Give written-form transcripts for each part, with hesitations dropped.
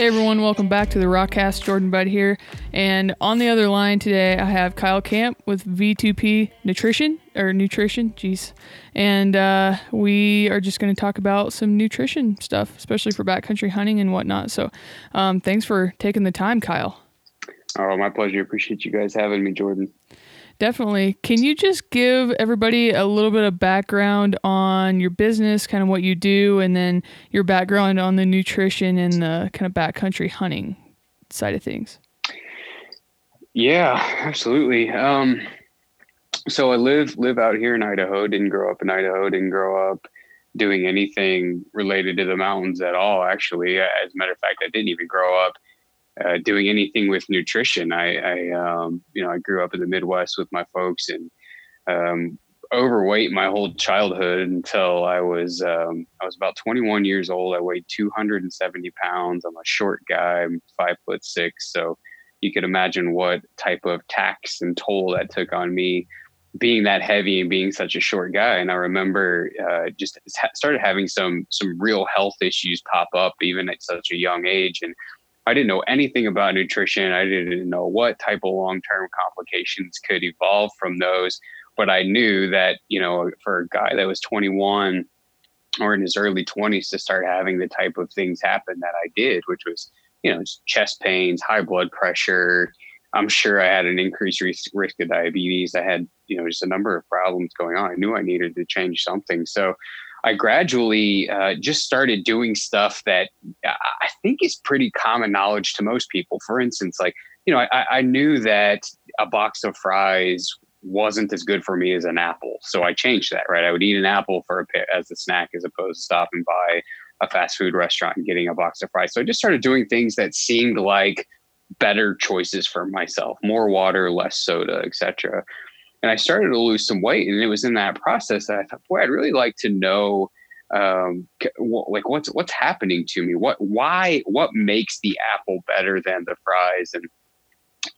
Hey everyone, welcome back to the Rockcast. Jordan Budd here. And on the other line today, I have Kyle Camp with V2P Nutrition, And we are just going to talk about some nutrition stuff, especially for backcountry hunting and whatnot. So thanks for taking the time, Kyle. Oh, my pleasure. Appreciate you guys having me, Jordan. Definitely. Can you just give everybody a little bit of background on your business, kind of what you do, and then your background on the nutrition and the kind of backcountry hunting side of things? Yeah, absolutely. So I live out here in Idaho. Didn't grow up doing anything related to the mountains at all, actually. As a matter of fact, I didn't even grow up doing anything with nutrition. I grew up in the Midwest with my folks and overweight my whole childhood until I was about 21 years old. I weighed 270 pounds. I'm a short guy. I'm 5'6", so you could imagine what type of tax and toll that took on me, being that heavy and being such a short guy. And I remember just started having some real health issues pop up even at such a young age, and I didn't know anything about nutrition. I didn't know what type of long-term complications could evolve from those. But I knew that, you know, for a guy that was 21 or in his early 20s to start having the type of things happen that I did, which was, you know, chest pains, high blood pressure. I'm sure I had an increased risk of diabetes. I had, you know, just a number of problems going on. I knew I needed to change something. So I gradually just started doing stuff that I think is pretty common knowledge to most people. For instance, like, you know, I knew that a box of fries wasn't as good for me as an apple. So I changed that, right? I would eat an apple as a snack as opposed to stopping by a fast food restaurant and getting a box of fries. So I just started doing things that seemed like better choices for myself, more water, less soda, etc. And I started to lose some weight, and it was in that process that I thought, boy, I'd really like to know, what's happening to me? What makes the apple better than the fries? And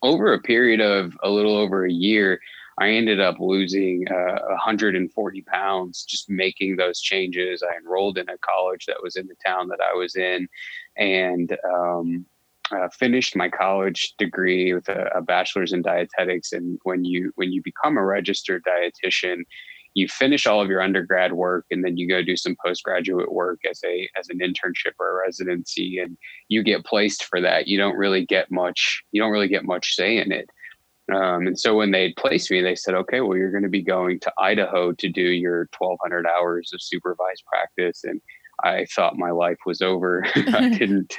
over a period of a little over a year, I ended up losing 140 pounds just making those changes. I enrolled in a college that was in the town that I was in, and finished my college degree with a bachelor's in dietetics. And when you become a registered dietitian, you finish all of your undergrad work, and then you go do some postgraduate work as an internship or a residency, and you get placed for that. You don't really get much say in it. And so when they placed me, they said, okay, well, you're going to be going to Idaho to do your 1,200 hours of supervised practice. And I thought my life was over. I didn't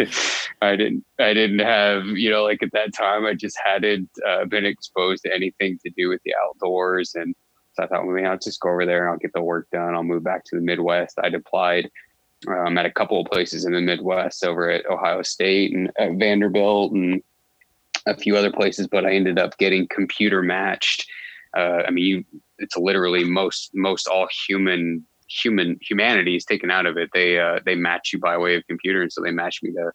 have, you know, like at that time, I just hadn't been exposed to anything to do with the outdoors. And so I thought, well, I'll just go over there and I'll get the work done. I'll move back to the Midwest. I'd applied at a couple of places in the Midwest, over at Ohio State and at Vanderbilt and a few other places, but I ended up getting computer matched. It's literally most all humanity is taken out of it. They match you by way of computer. And so they matched me to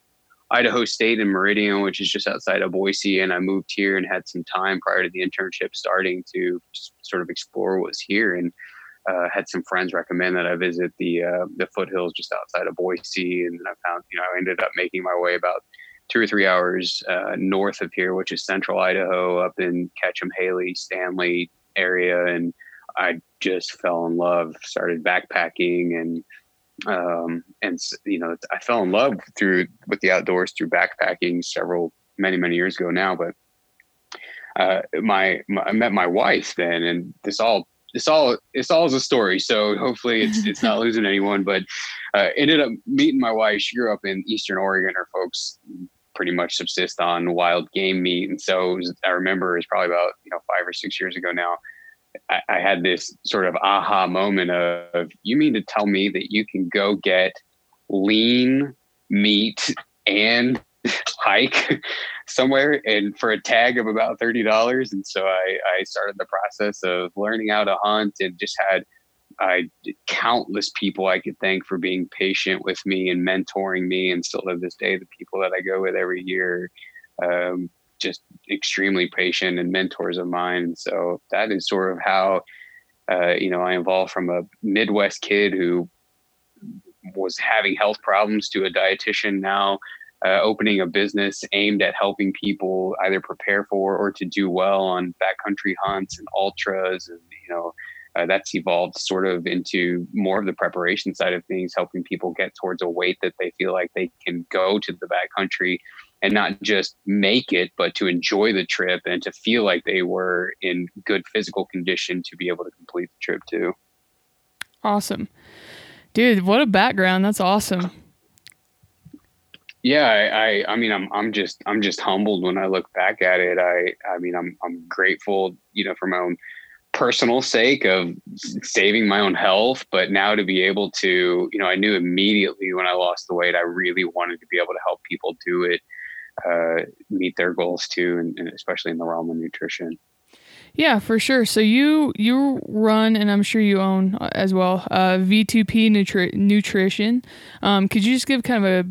Idaho State in Meridian, which is just outside of Boise. And I moved here and had some time prior to the internship starting to just sort of explore what was here, and had some friends recommend that I visit the foothills just outside of Boise. And I found, you know, I ended up making my way about 2 or 3 hours north of here, which is central Idaho, up in Ketchum, Hailey, Stanley area. And I just fell in love, started backpacking, and you know, I fell in love with the outdoors through backpacking many years ago now. But I met my wife then, and this all is a story. So hopefully it's not losing anyone. But ended up meeting my wife. She grew up in Eastern Oregon. Her folks pretty much subsist on wild game meat, and so I remember it was probably about 5 or 6 years ago now. I had this sort of aha moment of, you mean to tell me that you can go get lean meat and hike somewhere and for a tag of about $30? And so I started the process of learning how to hunt, and just had countless people I could thank for being patient with me and mentoring me. And still to this day, the people that I go with every year, just extremely patient and mentors of mine. And so that is sort of how, I evolved from a Midwest kid who was having health problems to a dietitian now, opening a business aimed at helping people either prepare for or to do well on backcountry hunts and ultras. And, you know, that's evolved sort of into more of the preparation side of things, helping people get towards a weight that they feel like they can go to the backcountry and not just make it, but to enjoy the trip and to feel like they were in good physical condition to be able to complete the trip too. Awesome. Dude, what a background. That's awesome. Yeah, I mean, I'm just humbled when I look back at it. I mean, I'm grateful, you know, for my own personal sake of saving my own health, but now to be able to, you know, I knew immediately when I lost the weight, I really wanted to be able to help people do it, meet their goals too, and especially in the realm of nutrition. Yeah, for sure. So you run, and I'm sure you own as well, V2P Nutrition. Could you just give kind of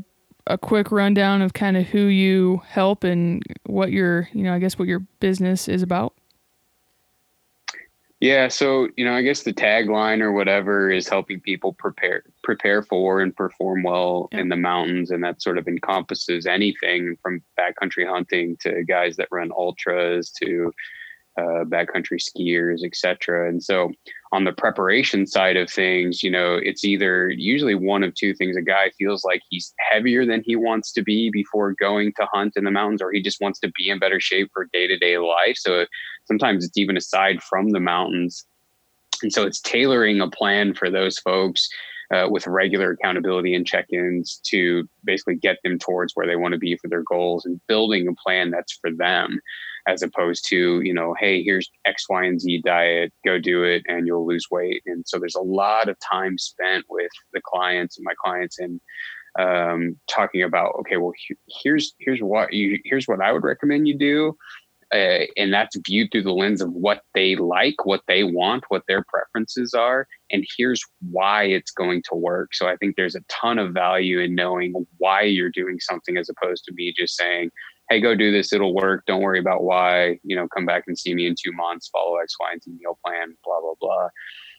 a quick rundown of kind of who you help and what your, you know, I guess what your business is about? Yeah. So, you know, I guess the tagline or whatever is helping people prepare for and perform well in the mountains. And that sort of encompasses anything from backcountry hunting to guys that run ultras to backcountry skiers, etc. And so on the preparation side of things, you know, it's either usually one of two things. A guy feels like he's heavier than he wants to be before going to hunt in the mountains, or he just wants to be in better shape for day-to-day life. So sometimes it's even aside from the mountains. And so it's tailoring a plan for those folks with regular accountability and check-ins to basically get them towards where they want to be for their goals and building a plan that's for them, as opposed to, you know, hey, here's X, Y, and Z diet, go do it and you'll lose weight. And so there's a lot of time spent with the clients and my clients and talking about, okay, well, here's what I would recommend you do. And that's viewed through the lens of what they like, what they want, what their preferences are, and here's why it's going to work. So I think there's a ton of value in knowing why you're doing something as opposed to me just saying, hey, go do this, it'll work, don't worry about why, you know, come back and see me in 2 months, follow X, Y, and Z meal plan, blah, blah, blah.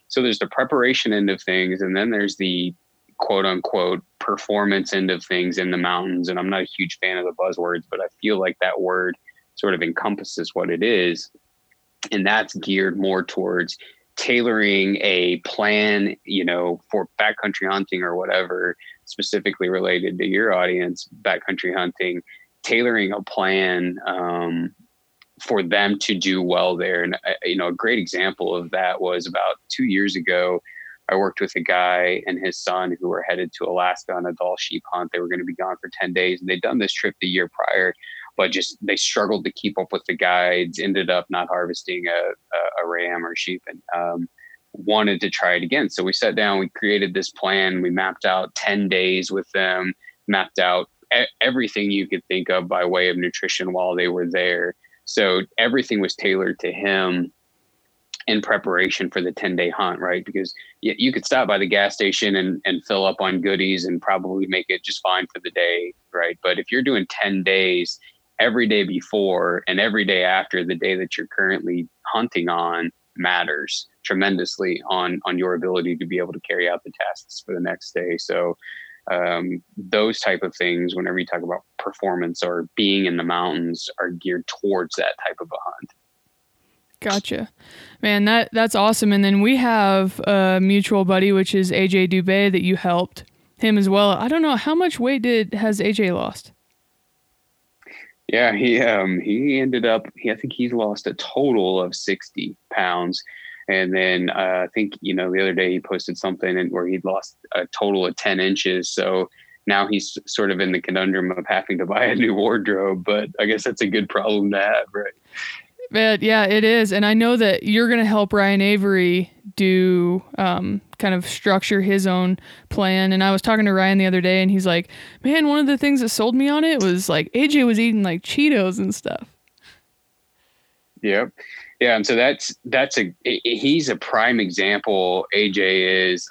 So there's the preparation end of things, and then there's the quote unquote performance end of things in the mountains. And I'm not a huge fan of the buzzwords, but I feel like that word sort of encompasses what it is. And that's geared more towards tailoring a plan, you know, for backcountry hunting or whatever, specifically related to your audience, backcountry hunting, tailoring a plan for them to do well there. And, you know, a great example of that was about 2 years ago, I worked with a guy and his son who were headed to Alaska on a Dall sheep hunt. They were going to be gone for 10 days and they'd done this trip the year prior, but just they struggled to keep up with the guides, ended up not harvesting a ram or sheep, and wanted to try it again. So we sat down, we created this plan. We mapped out 10 days with them, mapped out everything you could think of by way of nutrition while they were there. So everything was tailored to him in preparation for the 10-day hunt, right? Because you could stop by the gas station and fill up on goodies and probably make it just fine for the day, right? But if you're doing 10 days, every day before and every day after the day that you're currently hunting on matters tremendously on your ability to be able to carry out the tasks for the next day. So those type of things, whenever you talk about performance or being in the mountains, are geared towards that type of a hunt. Gotcha, man. That's awesome. And then we have a mutual buddy, which is AJ Dubay, that you helped him as well. I don't know how much weight has AJ lost. Yeah, he ended up. I think he's lost a total of 60 pounds. And then I think, you know, the other day he posted something where he'd lost a total of 10 inches. So now he's sort of in the conundrum of having to buy a new wardrobe. But I guess that's a good problem to have, right? But yeah, it is. And I know that you're going to help Ryan Avery do kind of structure his own plan. And I was talking to Ryan the other day and he's like, man, one of the things that sold me on it was like AJ was eating like Cheetos and stuff. Yep. Yeah. And so he's a prime example, AJ is,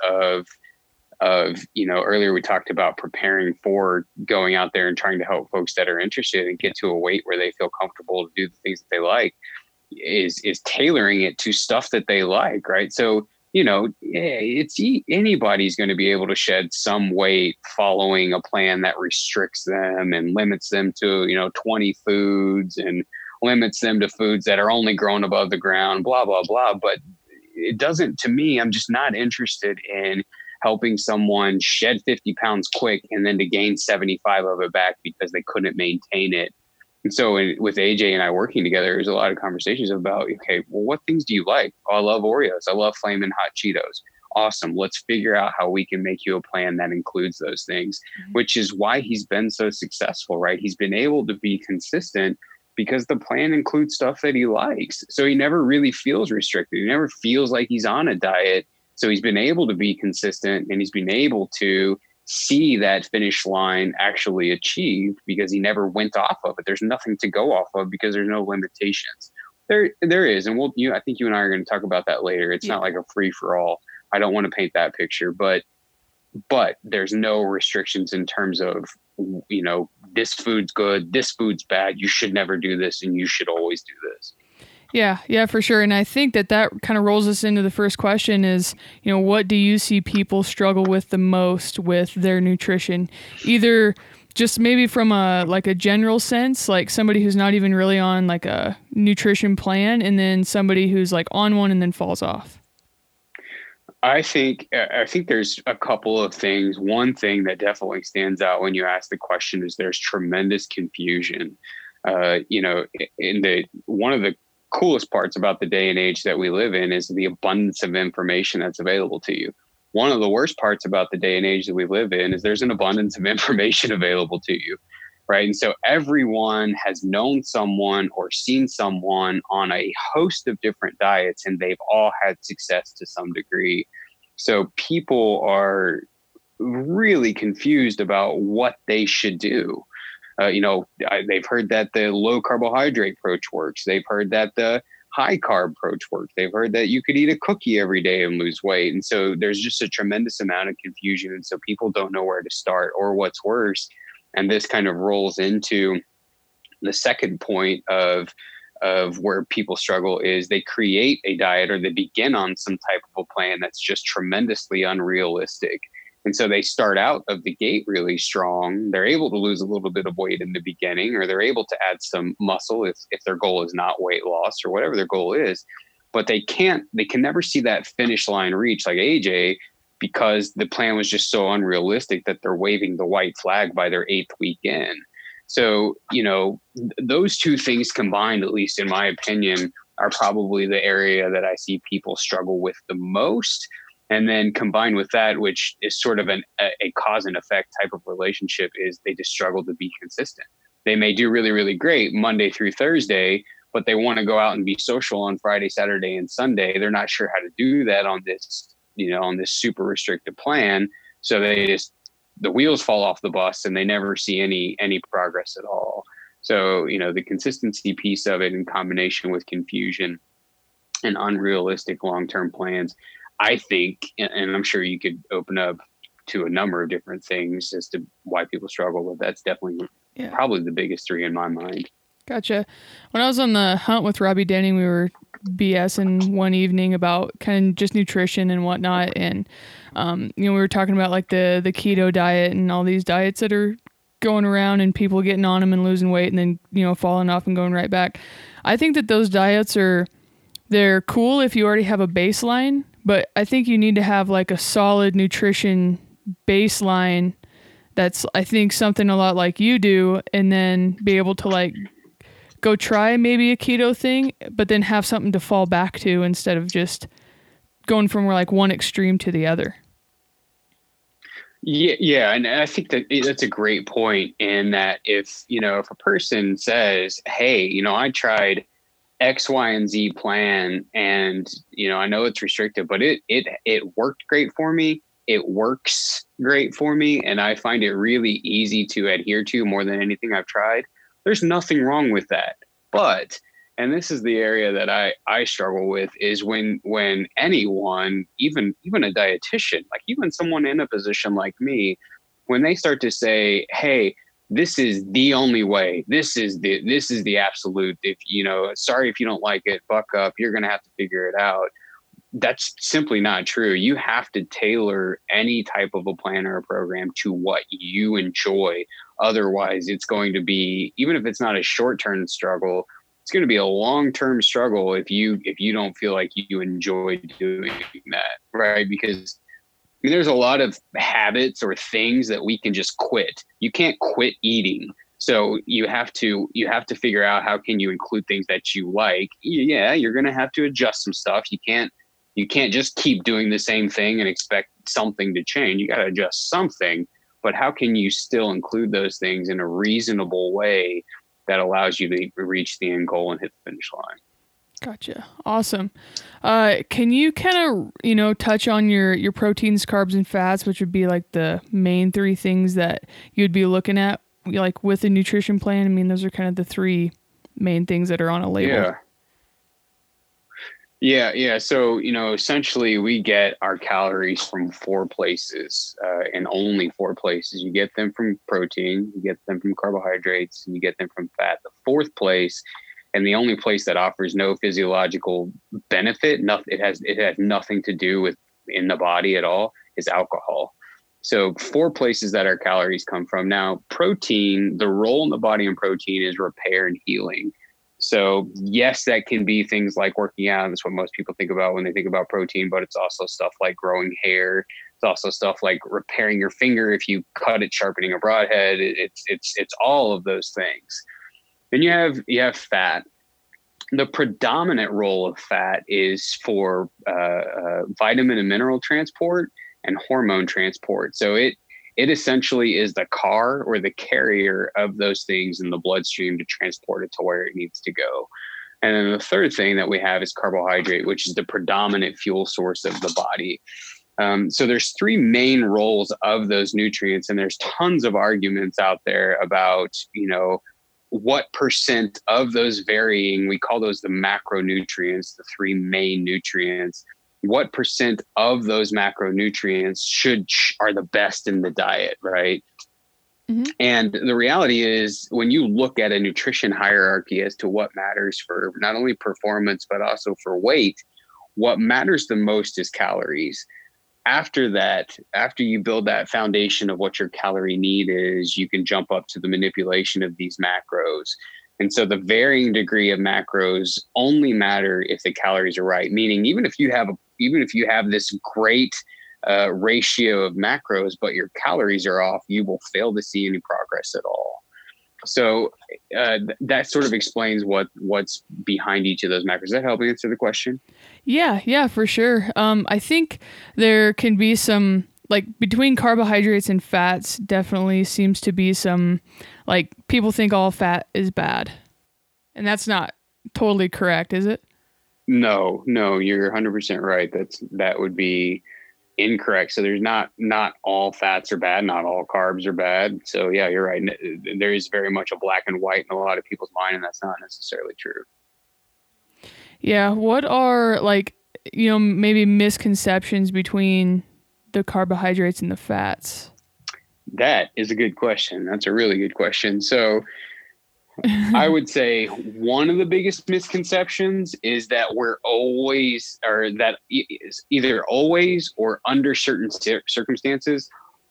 of, you know, earlier we talked about preparing for going out there and trying to help folks that are interested and get to a weight where they feel comfortable to do the things that they like, is tailoring it to stuff that they like, right? So you know, it's anybody's going to be able to shed some weight following a plan that restricts them and limits them to, you know, 20 foods and limits them to foods that are only grown above the ground, blah, blah, blah. But it doesn't, to me, I'm just not interested in helping someone shed 50 pounds quick and then to gain 75 of it back because they couldn't maintain it. And so with AJ and I working together, there's a lot of conversations about, okay, well, what things do you like? Oh, I love Oreos. I love Flamin' Hot Cheetos. Awesome. Let's figure out how we can make you a plan that includes those things, which is why he's been so successful, right? He's been able to be consistent because the plan includes stuff that he likes. So he never really feels restricted. He never feels like he's on a diet. So he's been able to be consistent and he's been able to see that finish line actually achieved because he never went off of it. There's nothing to go off of because there's no limitations. There is. And I think you and I are going to talk about that later. It's not like a free for all. I don't want to paint that picture, but there's no restrictions in terms of, you know, this food's good, this food's bad. You should never do this and you should always do this. Yeah, for sure. And I think that kind of rolls us into the first question is, you know, what do you see people struggle with the most with their nutrition? Either just maybe from a general sense, like somebody who's not even really on like a nutrition plan, and then somebody who's like on one and then falls off. I think there's a couple of things. One thing that definitely stands out when you ask the question is there's tremendous confusion. You know, in one of the coolest parts about the day and age that we live in is the abundance of information that's available to you. One of the worst parts about the day and age that we live in is there's an abundance of information available to you, right? And so everyone has known someone or seen someone on a host of different diets, and they've all had success to some degree. So people are really confused about what they should do. You know, they've heard that the low carbohydrate approach works. They've heard that the high carb approach works. They've heard that you could eat a cookie every day and lose weight. And so there's just a tremendous amount of confusion. And so people don't know where to start or what's worse. And this kind of rolls into the second point of where people struggle is they create a diet or they begin on some type of a plan that's just tremendously unrealistic. And so they start out of the gate really strong. They're able to lose a little bit of weight in the beginning, or they're able to add some muscle if their goal is not weight loss or whatever their goal is. But they can never see that finish line reach like AJ, because the plan was just so unrealistic that they're waving the white flag by their 8th week in. So, you know, those two things combined, at least in my opinion, are probably the area that I see people struggle with the most. And then combined with that, which is sort of a cause and effect type of relationship, is they just struggle to be consistent. They may do really, really great Monday through Thursday, but they want to go out and be social on Friday, Saturday, and Sunday. They're not sure how to do that on this, you know, on this super restrictive plan. So they just, the wheels fall off the bus and they never see any progress at all. So, you know, the consistency piece of it in combination with confusion and unrealistic long-term plans, I think, and I'm sure you could open up to a number of different things as to why people struggle with that's definitely probably the biggest three in my mind. Gotcha. When I was on the hunt with Robbie Denning, we were BSing one evening about kind of just nutrition and whatnot. And, you know, we were talking about like the keto diet and all these diets that are going around and people getting on them and losing weight and then, you know, falling off and going right back. I think that those diets they're cool if you already have a baseline. But I think you need to have like a solid nutrition baseline that's, I think, something a lot like you do, and then be able to like go try maybe a keto thing, but then have something to fall back to instead of just going from like one extreme to the other. Yeah. And I think that's a great point in that if a person says, hey, you know, I tried X, Y, and Z plan, and you know, I know it's restrictive, but it worked great for me. It works great for me, and I find it really easy to adhere to more than anything I've tried. There's nothing wrong with that. But, and this is the area that I struggle with, is when anyone, even a dietitian, like even someone in a position like me, when they start to say, hey, this is the only way. This is the absolute. If you know, sorry if you don't like it, buck up. You're going to have to figure it out. that's simply not true. You have to tailor any type of a plan or a program to what you enjoy. Otherwise, it's going to be, even if it's not a short-term struggle, it's going to be a long-term struggle if you don't feel like you enjoy doing that, right? Because I mean, there's a lot of habits or things that we can just quit. You can't quit eating. So you have to figure out how can you include things that you like. Yeah, you're going to have to adjust some stuff. You can't just keep doing the same thing and expect something to change. You got to adjust something, but how can you still include those things in a reasonable way that allows you to reach the end goal and hit the finish line? Gotcha. Awesome. Can you kind of, touch on your proteins, carbs, and fats, which would be like the main three things that you'd be looking at, like with a nutrition plan? I mean, those are kind of the three main things that are on a label. Yeah. So, essentially we get our calories from four places, and only four places. You get them from protein, you get them from carbohydrates, and you get them from fat. The fourth place, and the only place that offers no physiological benefit, it has nothing to do with in the body at all, is alcohol. So four places that our calories come from. Now, protein, the role in the body in protein is repair and healing. So yes, that can be things like working out. That's what most people think about when they think about protein, but it's also stuff like growing hair. It's also stuff like repairing your finger if you cut it, sharpening a broadhead. It's all of those things. Then you have fat. The predominant role of fat is for vitamin and mineral transport and hormone transport. So it essentially is the car or the carrier of those things in the bloodstream to transport it to where it needs to go. And then the third thing that we have is carbohydrate, which is the predominant fuel source of the body. So there's three main roles of those nutrients, and there's tons of arguments out there about, what percent of those varying, we call those the macronutrients, the three main nutrients. What percent of those macronutrients are the best in the diet, right? Mm-hmm. And the reality is, when you look at a nutrition hierarchy as to what matters for not only performance, but also for weight, what matters the most is calories. After that, after you build that foundation of what your calorie need is, you can jump up to the manipulation of these macros. And so the varying degree of macros only matter if the calories are right. Meaning, even if you have this great ratio of macros, but your calories are off, you will fail to see any progress at all. So that sort of explains what's behind each of those macros. Does that help answer the question? Yeah, for sure. I think there can be some, like, between carbohydrates and fats, definitely seems to be some, like, people think all fat is bad, and that's not totally correct, is it? No, you're 100% right. That would be incorrect. So there's not all fats are bad, not all carbs are bad. So yeah, you're right. There is very much a black and white in a lot of people's mind, and that's not necessarily true. Yeah. What are, like, maybe misconceptions between the carbohydrates and the fats? That is a good question. That's a really good question. So I would say one of the biggest misconceptions is that we're always, or that either always or under certain circumstances,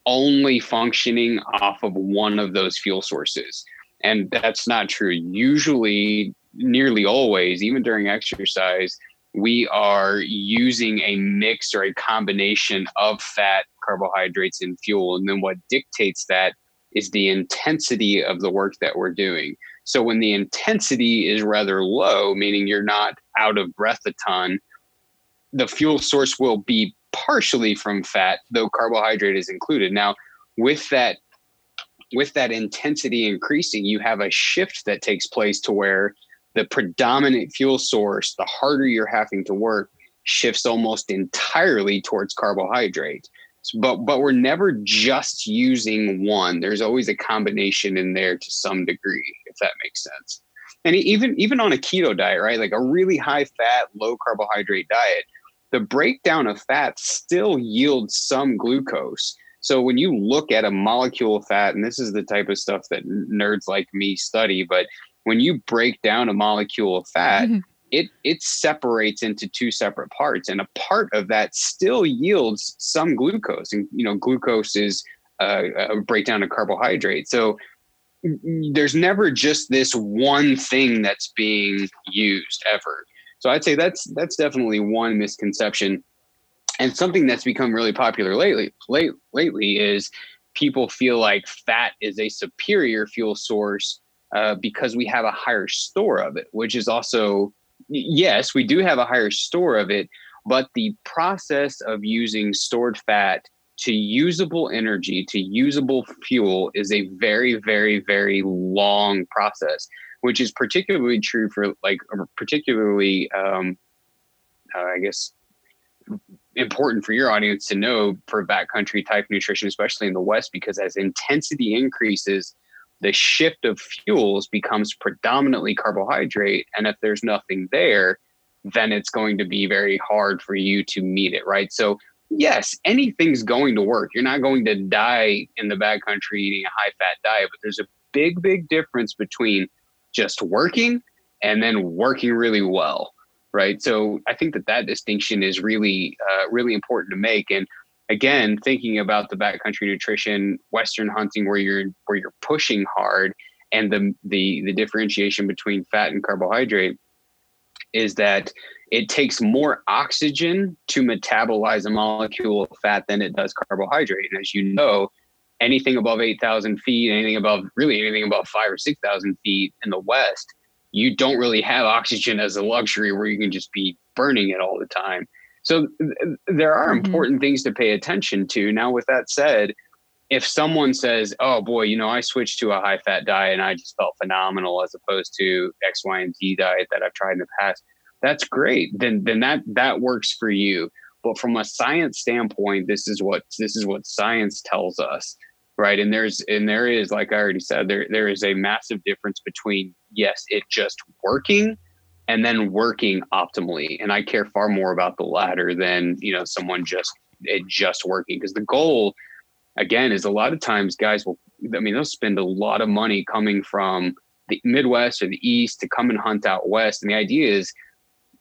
only functioning off of one of those fuel sources. And that's not true. Usually, nearly always, even during exercise, we are using a mix or a combination of fat, carbohydrates, and fuel. And then what dictates that is the intensity of the work that we're doing. So when the intensity is rather low, meaning you're not out of breath a ton, the fuel source will be partially from fat, though carbohydrate is included. Now, with that intensity increasing, you have a shift that takes place to where the predominant fuel source, the harder you're having to work, shifts almost entirely towards carbohydrate. But we're never just using one. There's always a combination in there to some degree, if that makes sense. And even on a keto diet, right, like a really high fat, low carbohydrate diet, the breakdown of fat still yields some glucose. So when you look at a molecule of fat, and this is the type of stuff that nerds like me study, but when you break down a molecule of fat, it separates into two separate parts, and a part of that still yields some glucose. And, you know, glucose is a breakdown of carbohydrate. So there's never just this one thing that's being used ever. So I'd say that's definitely one misconception. And something that's become really popular lately is people feel like fat is a superior fuel source because we have a higher store of it, which is also, yes, we do have a higher store of it, but the process of using stored fat to usable energy, to usable fuel is a very, very, very long process, which is particularly true for I guess, important for your audience to know for backcountry type nutrition, especially in the West, because as intensity increases, the shift of fuels becomes predominantly carbohydrate. And if there's nothing there, then it's going to be very hard for you to meet it, right? So yes, anything's going to work. You're not going to die in the backcountry eating a high-fat diet, but there's a big, big difference between just working and then working really well, right? So I think that distinction is really, really important to make. And again, thinking about the backcountry nutrition, Western hunting, where you're pushing hard, and the differentiation between fat and carbohydrate is that it takes more oxygen to metabolize a molecule of fat than it does carbohydrate. And as you know, anything above 8,000 feet, anything above 5,000 or 6,000 feet in the West, you don't really have oxygen as a luxury where you can just be burning it all the time. So there are important things to pay attention to. Now, with that said, if someone says, oh boy, you know, I switched to a high fat diet and I just felt phenomenal as opposed to X, Y, and Z diet that I've tried in the past, that's great. Then that works for you. But from a science standpoint, this is what science tells us, right? And there is, like I already said, there is a massive difference between, yes, it just working and then working optimally. And I care far more about the latter than, you know, someone just working, because the goal, again, is a lot of times guys they'll spend a lot of money coming from the Midwest or the East to come and hunt out West. And the idea is,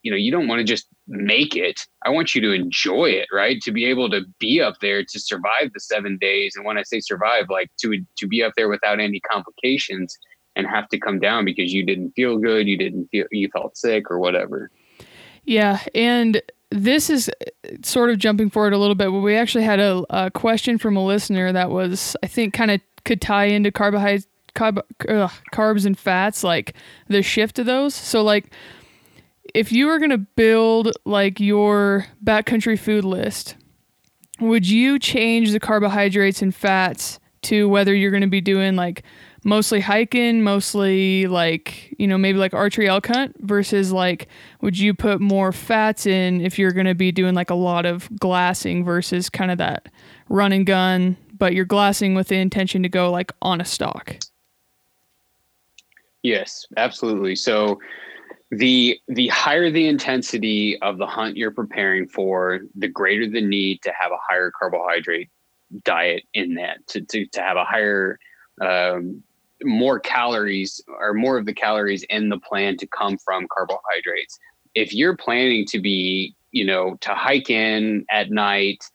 you know, you don't want to just make it. I want you to enjoy it, right? To be able to be up there, to survive the 7 days. And when I say survive, like to be up there without any complications and have to come down because you didn't feel good, you felt sick or whatever. Yeah. And this is sort of jumping forward a little bit, but we actually had a question from a listener that was, I think, kind of could tie into carbs and fats, like the shift of those. So like, if you were going to build like your backcountry food list, would you change the carbohydrates and fats to whether you're going to be doing like mostly hiking, mostly like, you know, maybe like archery elk hunt, versus like, would you put more fats in if you're going to be doing like a lot of glassing versus kind of that run and gun, but you're glassing with the intention to go like on a stalk? Yes, absolutely. So the higher the intensity of the hunt you're preparing for, the greater the need to have a higher carbohydrate diet in that, to have a higher, more calories, or more of the calories in the plan to come from carbohydrates. If you're planning to be, you know, to hike in at night,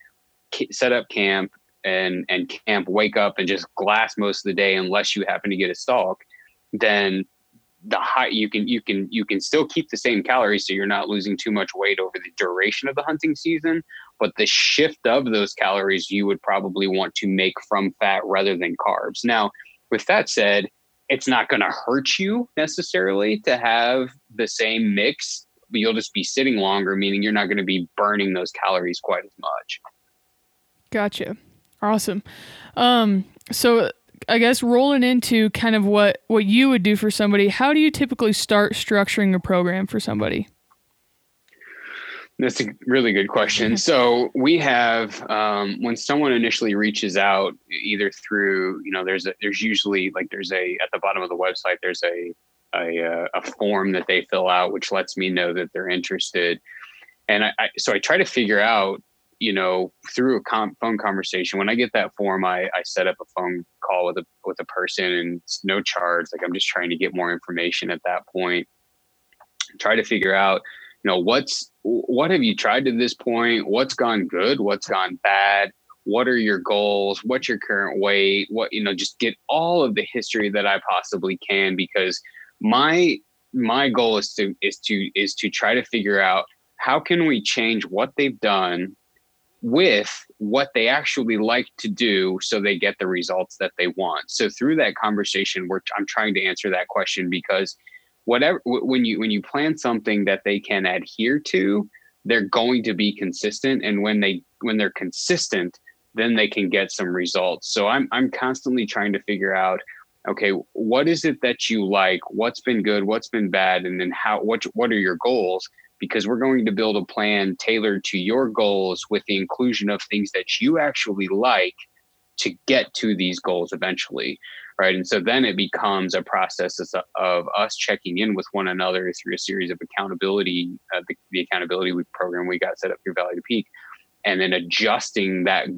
set up camp and camp, wake up and just glass most of the day, unless you happen to get a stalk, then you can still keep the same calories. So you're not losing too much weight over the duration of the hunting season, but the shift of those calories you would probably want to make from fat rather than carbs. Now, with that said, it's not going to hurt you necessarily to have the same mix, but you'll just be sitting longer, meaning you're not going to be burning those calories quite as much. Gotcha. Awesome. So I guess rolling into kind of what you would do for somebody, how do you typically start structuring a program for somebody? That's a really good question. So we have, when someone initially reaches out, either through, you know, there's usually at the bottom of the website, there's a form that they fill out, which lets me know that they're interested. And so I try to figure out, you know, through a phone conversation, when I get that form, I set up a phone call with a person, and it's no charge. Like, I'm just trying to get more information at that point. try to figure out, you know, what have you tried to this point? What's gone good? What's gone bad? What are your goals? What's your current weight? What, you know, just get all of the history that I possibly can, because my goal is to try to figure out how can we change what they've done with what they actually like to do so they get the results that they want. So through that conversation, I'm trying to answer that question, because when you plan something that they can adhere to, they're going to be consistent. And when they're consistent, then they can get some results. So I'm constantly trying to figure out, okay, what is it that you like? What's been good? What's been bad? And then what are your goals? Because we're going to build a plan tailored to your goals with the inclusion of things that you actually like to get to these goals eventually, right? And so then it becomes a process of us checking in with one another through a series of accountability, the accountability program we got set up through Valley to Peak, and then adjusting that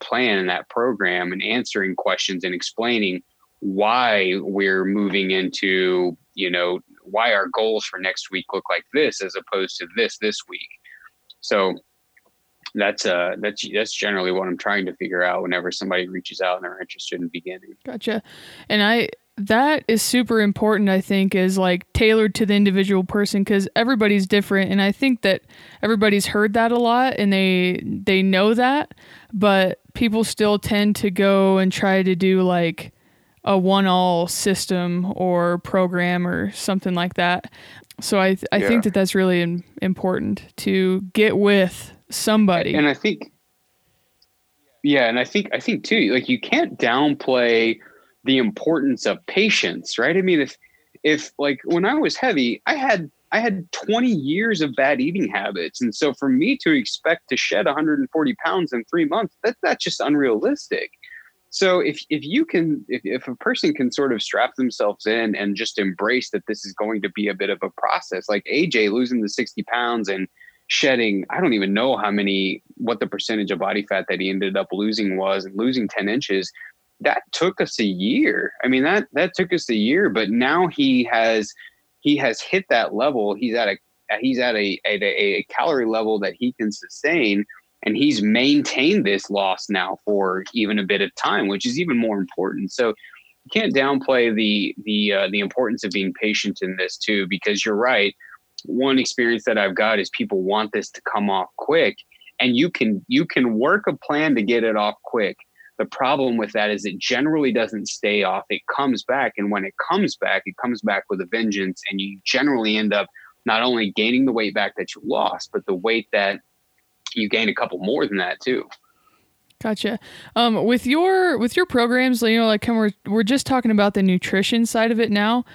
plan and that program and answering questions and explaining why we're moving into, you know, why our goals for next week look like this as opposed to this week. So that's generally what I'm trying to figure out whenever somebody reaches out and they're interested in beginning. Gotcha. And that is super important, I think, is like tailored to the individual person, because everybody's different. And I think that everybody's heard that a lot and they know that, but people still tend to go and try to do like a one-all system or program or something like that. So I think that's really important to get with somebody. And I think, I think too, like you can't downplay the importance of patience, right? I mean, if like when I was heavy, I had 20 years of bad eating habits. And so for me to expect to shed 140 pounds in 3 months, that's just unrealistic. So if a person can sort of strap themselves in and just embrace that this is going to be a bit of a process, like AJ losing the 60 pounds and shedding, I don't even know what the percentage of body fat that he ended up losing was, and losing 10 inches, that took us a year. I mean, that took us a year, but now he has hit that level. He's at a calorie level that he can sustain. And he's maintained this loss now for even a bit of time, which is even more important. So you can't downplay the importance of being patient in this too, because you're right. One experience that I've got is people want this to come off quick, and you can work a plan to get it off quick. The problem with that is it generally doesn't stay off. It comes back. And when it comes back with a vengeance, and you generally end up not only gaining the weight back that you lost, but the weight that you gain a couple more than that too. Gotcha. With your programs, you know, like we're just talking about the nutrition side of it now,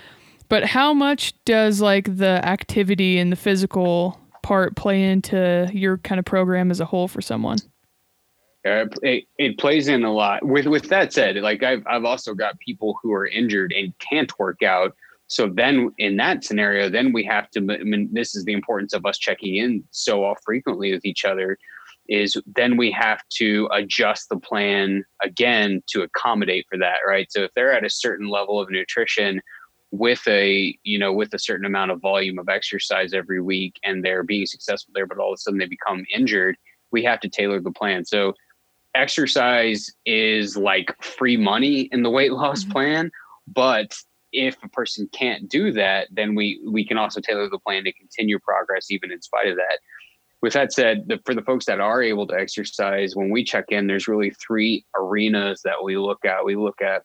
but how much does like the activity and the physical part play into your kind of program as a whole for someone? It plays in a lot. With that said, like I've also got people who are injured and can't work out. So then in that scenario, then we have to, I mean, this is the importance of us checking in so frequently with each other, is then we have to adjust the plan again to accommodate for that, right? So if they're at a certain level of nutrition with a certain amount of volume of exercise every week, and they're being successful there, but all of a sudden they become injured, we have to tailor the plan. So exercise is like free money in the weight loss plan, but if a person can't do that, then we can also tailor the plan to continue progress even in spite of that. With that said, for the folks that are able to exercise, when we check in, there's really three arenas that we look at. We look at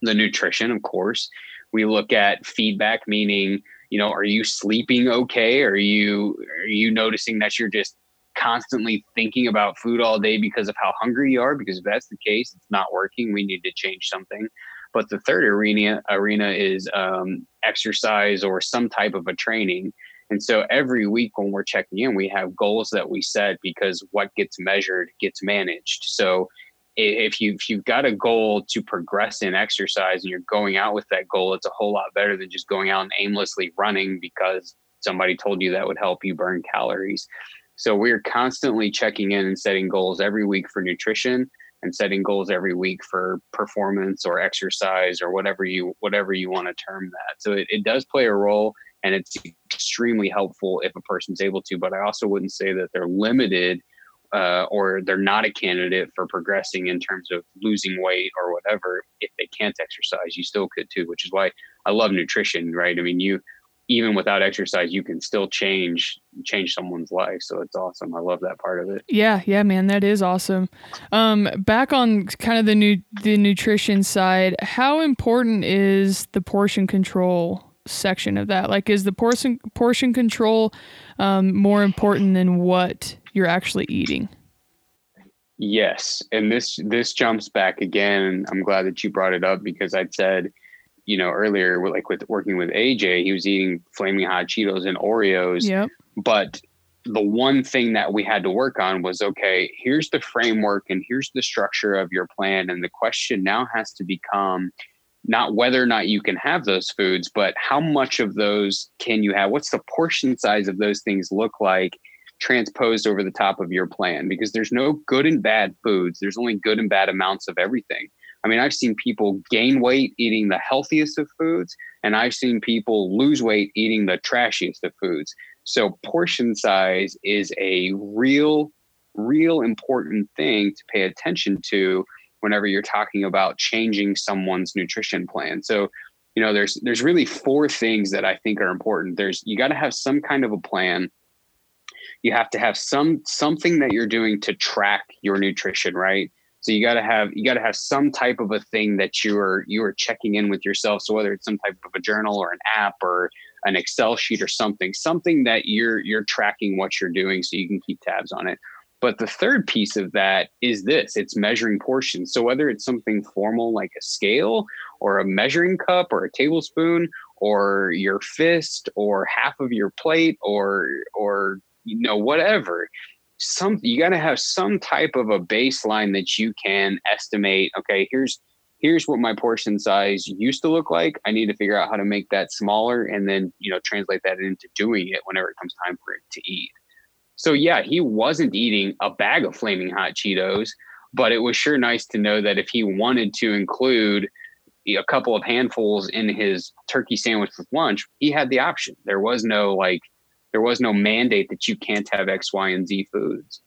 the nutrition, of course. We look at feedback, meaning, you know, are you sleeping okay? Are you noticing that you're just constantly thinking about food all day because of how hungry you are? Because if that's the case, it's not working. We need to change something. But the third arena is exercise or some type of a training. And so every week when we're checking in, we have goals that we set, because what gets measured gets managed. So if you've got a goal to progress in exercise and you're going out with that goal, it's a whole lot better than just going out and aimlessly running because somebody told you that would help you burn calories. So we're constantly checking in and setting goals every week for nutrition, and setting goals every week for performance or exercise or whatever you want to term that. So it does play a role. And it's extremely helpful if a person's able to, but I also wouldn't say that they're limited or they're not a candidate for progressing in terms of losing weight or whatever. If they can't exercise, you still could too, which is why I love nutrition, right? I mean, you, even without exercise, you can still change someone's life. So it's awesome. I love that part of it. Yeah. Yeah, man, that is awesome. Back on kind of the nutrition side, how important is the portion control section of that? Like, is the portion control more important than what you're actually eating? Yes. And this jumps back again. I'm glad that you brought it up, because I'd said, you know, earlier, like with working with AJ, he was eating flaming hot Cheetos and Oreos. Yep. But the one thing that we had to work on was, okay, here's the framework and here's the structure of your plan. And the question now has to become not whether or not you can have those foods, but how much of those can you have? What's the portion size of those things look like transposed over the top of your plan? Because there's no good and bad foods. There's only good and bad amounts of everything. I mean, I've seen people gain weight eating the healthiest of foods, and I've seen people lose weight eating the trashiest of foods. So portion size is a real, real important thing to pay attention to whenever you're talking about changing someone's nutrition plan. So, you know, there's really four things that I think are important. You got to have some kind of a plan. You have to have something that you're doing to track your nutrition, right? So you got to have some type of a thing that you are checking in with yourself. So whether it's some type of a journal or an app or an Excel sheet or something that you're tracking what you're doing so you can keep tabs on it. But the third piece of that is this: it's measuring portions. So whether it's something formal like a scale or a measuring cup or a tablespoon or your fist or half of your plate or you know, whatever. You got to have some type of a baseline that you can estimate. Okay, here's what my portion size used to look like. I need to figure out how to make that smaller, and then, you know, translate that into doing it whenever it comes time for it to eat. So yeah, he wasn't eating a bag of flaming hot Cheetos, but it was sure nice to know that if he wanted to include a couple of handfuls in his turkey sandwich with lunch, he had the option. There was no mandate that you can't have X, Y, and Z foods.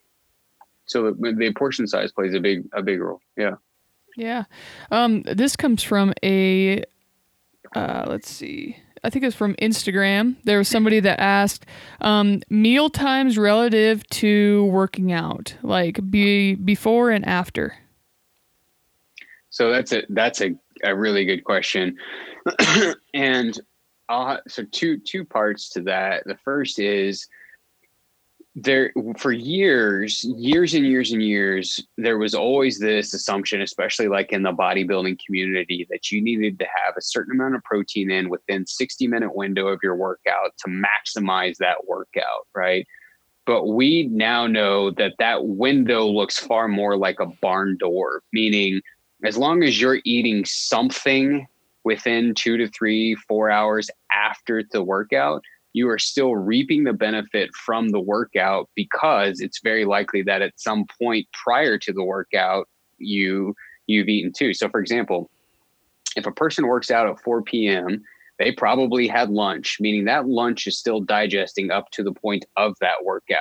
So the portion size plays a big role. Yeah. Yeah. This comes from let's see, I think it's from Instagram. There was somebody that asked, meal times relative to working out, like before and after. So that's a really good question. And so two parts to that. The first is for years and years, there was always this assumption, especially like in the bodybuilding community, that you needed to have a certain amount of protein in within 60-minute window of your workout to maximize that workout, right? But we now know that window looks far more like a barn door, meaning as long as you're eating something within 2 to 3, 4 hours after the workout, you are still reaping the benefit from the workout, because it's very likely that at some point prior to the workout, you've eaten too. So for example, if a person works out at 4 p.m., they probably had lunch, meaning that lunch is still digesting up to the point of that workout,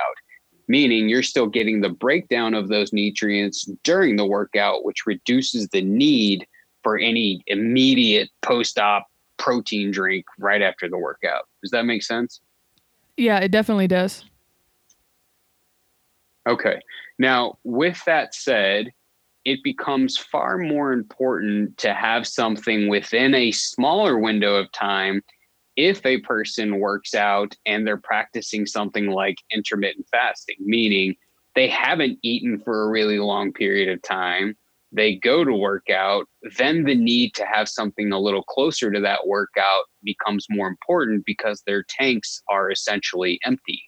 meaning you're still getting the breakdown of those nutrients during the workout, which reduces the need for any immediate post-op protein drink right after the workout. Does that make sense? Yeah, it definitely does. Okay. Now, with that said, it becomes far more important to have something within a smaller window of time if a person works out and they're practicing something like intermittent fasting, meaning they haven't eaten for a really long period of time. They go to workout, then the need to have something a little closer to that workout becomes more important because their tanks are essentially empty,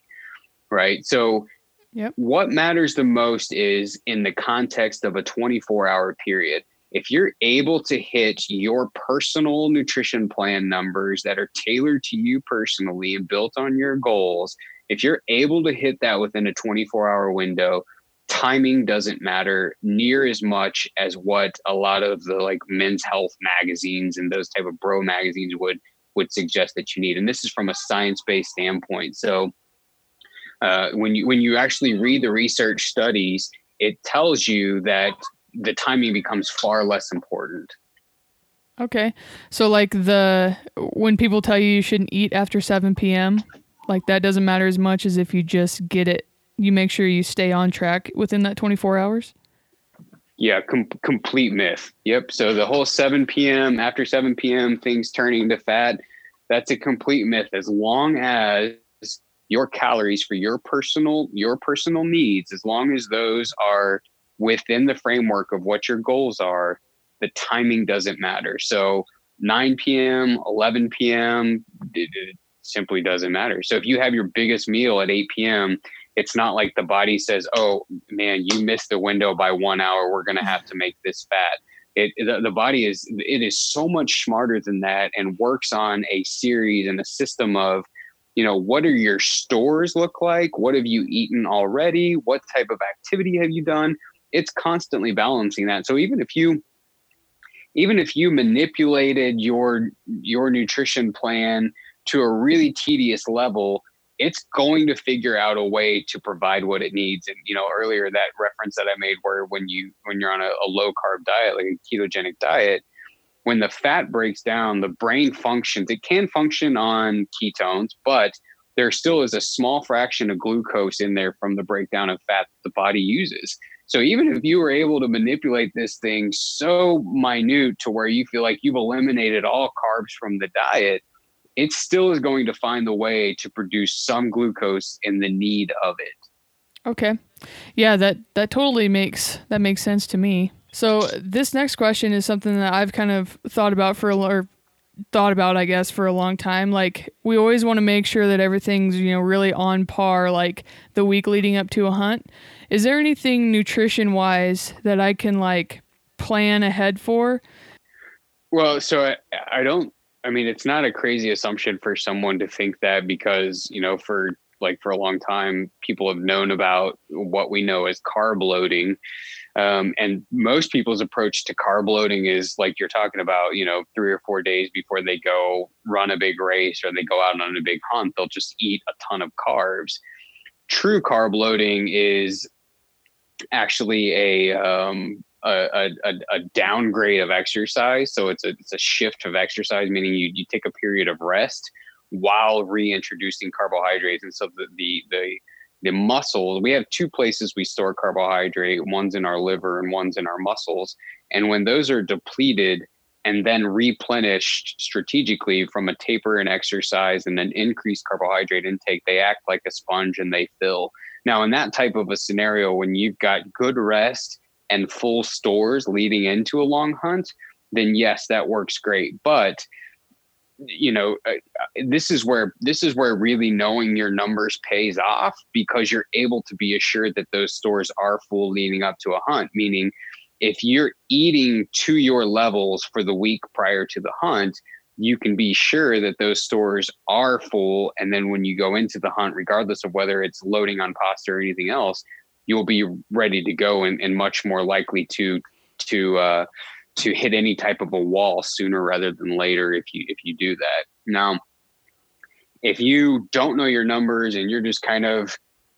right? So yep. What matters the most is in the context of a 24-hour period. If you're able to hit your personal nutrition plan numbers that are tailored to you personally and built on your goals, if you're able to hit that within a 24-hour window, timing doesn't matter near as much as what a lot of the like men's health magazines and those type of bro magazines would would suggest that you need. And this is from a science-based standpoint. So when you actually read the research studies, it tells you that the timing becomes far less important. Okay. So like when people tell you shouldn't eat after 7 p.m., like that doesn't matter as much as if you just get it. You make sure you stay on track within that 24 hours. Yeah. Complete myth. Yep. So the whole 7 p.m. after 7 p.m. things turning to fat, that's a complete myth. As long as your calories for your personal needs, as long as those are within the framework of what your goals are, the timing doesn't matter. So 9 p.m., 11 p.m., it simply doesn't matter. So if you have your biggest meal at 8 p.m., it's not like the body says, oh, man, you missed the window by 1 hour. We're going to have to make this fat. The body is so much smarter than that and works on a series and a system of, what do your stores look like? What have you eaten already? What type of activity have you done? It's constantly balancing that. So even if you manipulated your nutrition plan to a really tedious level, it's going to figure out a way to provide what it needs. And, earlier that reference that I made where when you're on a low carb diet, like a ketogenic diet, when the fat breaks down, the brain functions. It can function on ketones, but there still is a small fraction of glucose in there from the breakdown of fat that the body uses. So even if you were able to manipulate this thing so minute to where you feel like you've eliminated all carbs from the diet, it still is going to find the way to produce some glucose in the need of it. Okay. Yeah, that totally makes sense to me. So this next question is something that I've kind of thought about for a long time. Like, we always want to make sure that everything's, really on par, like the week leading up to a hunt. Is there anything nutrition wise that I can plan ahead for? Well, so I mean, it's not a crazy assumption for someone to think that, because, for a long time, people have known about what we know as carb loading. And most people's approach to carb loading is like you're talking about, 3 or 4 days before they go run a big race or they go out on a big hunt, they'll just eat a ton of carbs. True carb loading is actually a downgrade of exercise. So it's a shift of exercise, meaning you take a period of rest while reintroducing carbohydrates. And so the muscle, we have two places we store carbohydrate. One's in our liver and one's in our muscles. And when those are depleted and then replenished strategically from a taper in exercise and then increased carbohydrate intake, they act like a sponge and they fill. Now, in that type of a scenario, when you've got good rest and full stores leading into a long hunt, then yes, that works great. But this is where really knowing your numbers pays off, because you're able to be assured that those stores are full leading up to a hunt. Meaning, if you're eating to your levels for the week prior to the hunt, you can be sure that those stores are full. And then when you go into the hunt, regardless of whether it's loading on pasta or anything else, you'll be ready to go and much more likely to hit any type of a wall sooner rather than later if you do that. Now, if you don't know your numbers and you're just kind of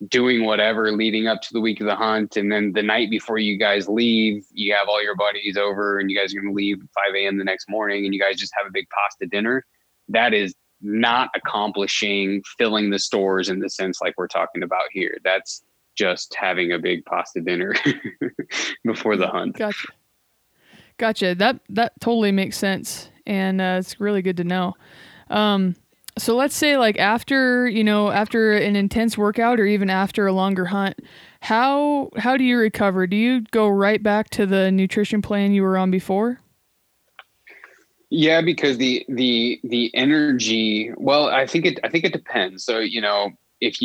doing whatever leading up to the week of the hunt, and then the night before you guys leave, you have all your buddies over and you guys are going to leave at 5 a.m. the next morning and you guys just have a big pasta dinner, that is not accomplishing filling the stores in the sense like we're talking about here. That's just having a big pasta dinner before the hunt. Gotcha. That totally makes sense. And it's really good to know. So let's say after an intense workout or even after a longer hunt, how do you recover? Do you go right back to the nutrition plan you were on before? Yeah, because the energy, well, I think it depends. So, if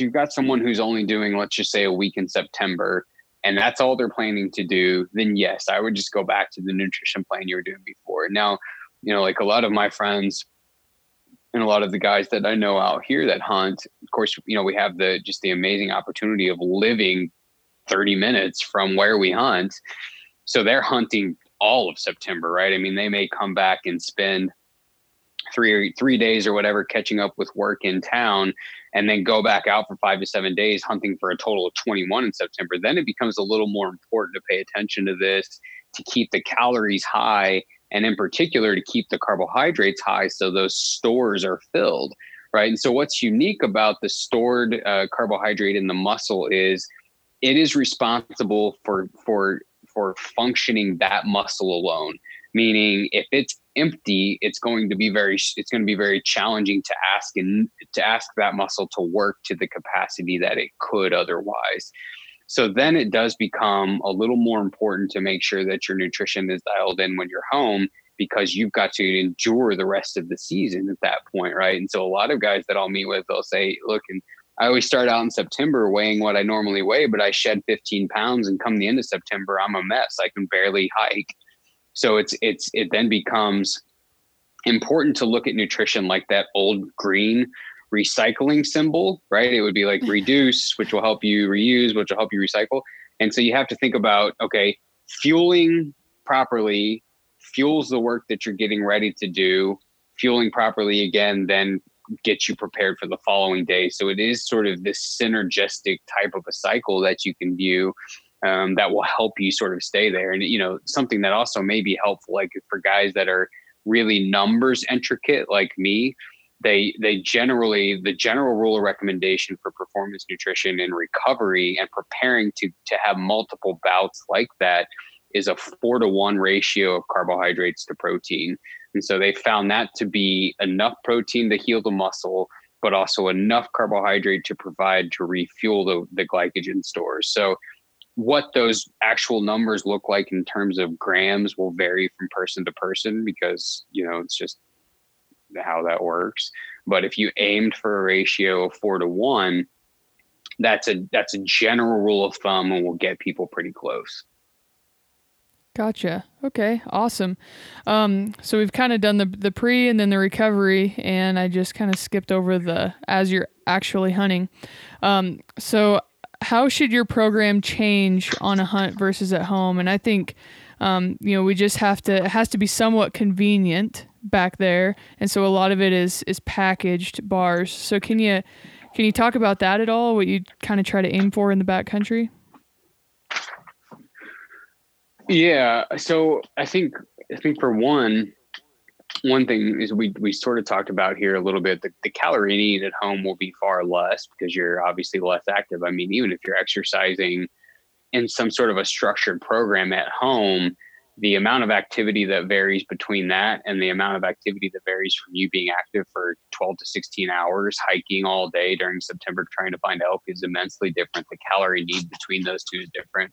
you've got someone who's only doing, let's just say, a week in September, and that's all they're planning to do, then yes, I would just go back to the nutrition plan you were doing before. Now, like a lot of my friends and a lot of the guys that I know out here that hunt, of course, we have the amazing opportunity of living 30 minutes from where we hunt. So they're hunting all of September, right? I mean, they may come back and spend three days or whatever catching up with work in town, and then go back out for 5 to 7 days hunting for a total of 21 in September. Then it becomes a little more important to pay attention to this, to keep the calories high, and in particular to keep the carbohydrates high so those stores are filled, right? And so what's unique about the stored carbohydrate in the muscle is it is responsible for functioning that muscle alone, meaning if it's empty, it's going to be very challenging to ask that muscle to work to the capacity that it could otherwise. So then it does become a little more important to make sure that your nutrition is dialed in when you're home, because you've got to endure the rest of the season at that point, right? And so a lot of guys that I'll meet with, they'll say, look, and I always start out in September weighing what I normally weigh, but I shed 15 pounds and come the end of September, I'm a mess. I can barely hike. So it then becomes important to look at nutrition like that old green recycling symbol, right? It would be like reduce, which will help you reuse, which will help you recycle. And so you have to think about, okay, fueling properly fuels the work that you're getting ready to do. Fueling properly again, then gets you prepared for the following day. So it is sort of this synergistic type of a cycle that you can view that will help you sort of stay there. And, you know, something that also may be helpful, like for guys that are really numbers intricate like me, they generally, the general rule of recommendation for performance nutrition and recovery and preparing to have multiple bouts like that is a 4-to-1 ratio of carbohydrates to protein. And so they found that to be enough protein to heal the muscle, but also enough carbohydrate to provide to refuel the glycogen stores. So what those actual numbers look like in terms of grams will vary from person to person, because, you know, it's just how that works. But if you aimed for a ratio of 4-to-1, that's a general rule of thumb and will get people pretty close. Gotcha. Okay. Awesome. So we've kind of done the pre and then the recovery, and I just kind of skipped over the, as you're actually hunting. So how should your program change on a hunt versus at home? And I think, you know, we just have to, it has to be somewhat convenient back there. And so a lot of it is packaged bars. So can you talk about that at all? What you kind of try to aim for in the backcountry? Yeah. So I think for one thing is we sort of talked about here a little bit, the calorie need at home will be far less because you're obviously less active. I mean, even if you're exercising in some sort of a structured program at home, the amount of activity that varies between that and the amount of activity that varies from you being active for 12 to 16 hours, hiking all day during September, trying to find elk, is immensely different. The calorie need between those two is different.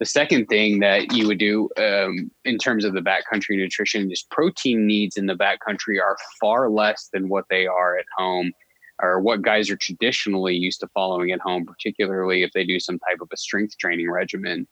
The second thing that you would do in terms of the backcountry nutrition is protein needs in the backcountry are far less than what they are at home, or what guys are traditionally used to following at home, particularly if they do some type of a strength training regimen.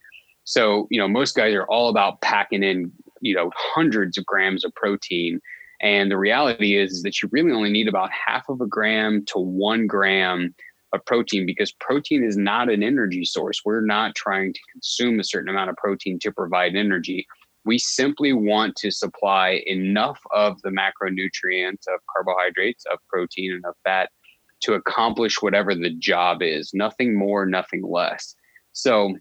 So, you know, most guys are all about packing in, you know, hundreds of grams of protein. And the reality is that you really only need about 0.5 grams to 1 gram of protein, because protein is not an energy source. We're not trying to consume a certain amount of protein to provide energy. We simply want to supply enough of the macronutrients of carbohydrates, of protein, and of fat to accomplish whatever the job is. Nothing more, nothing less. So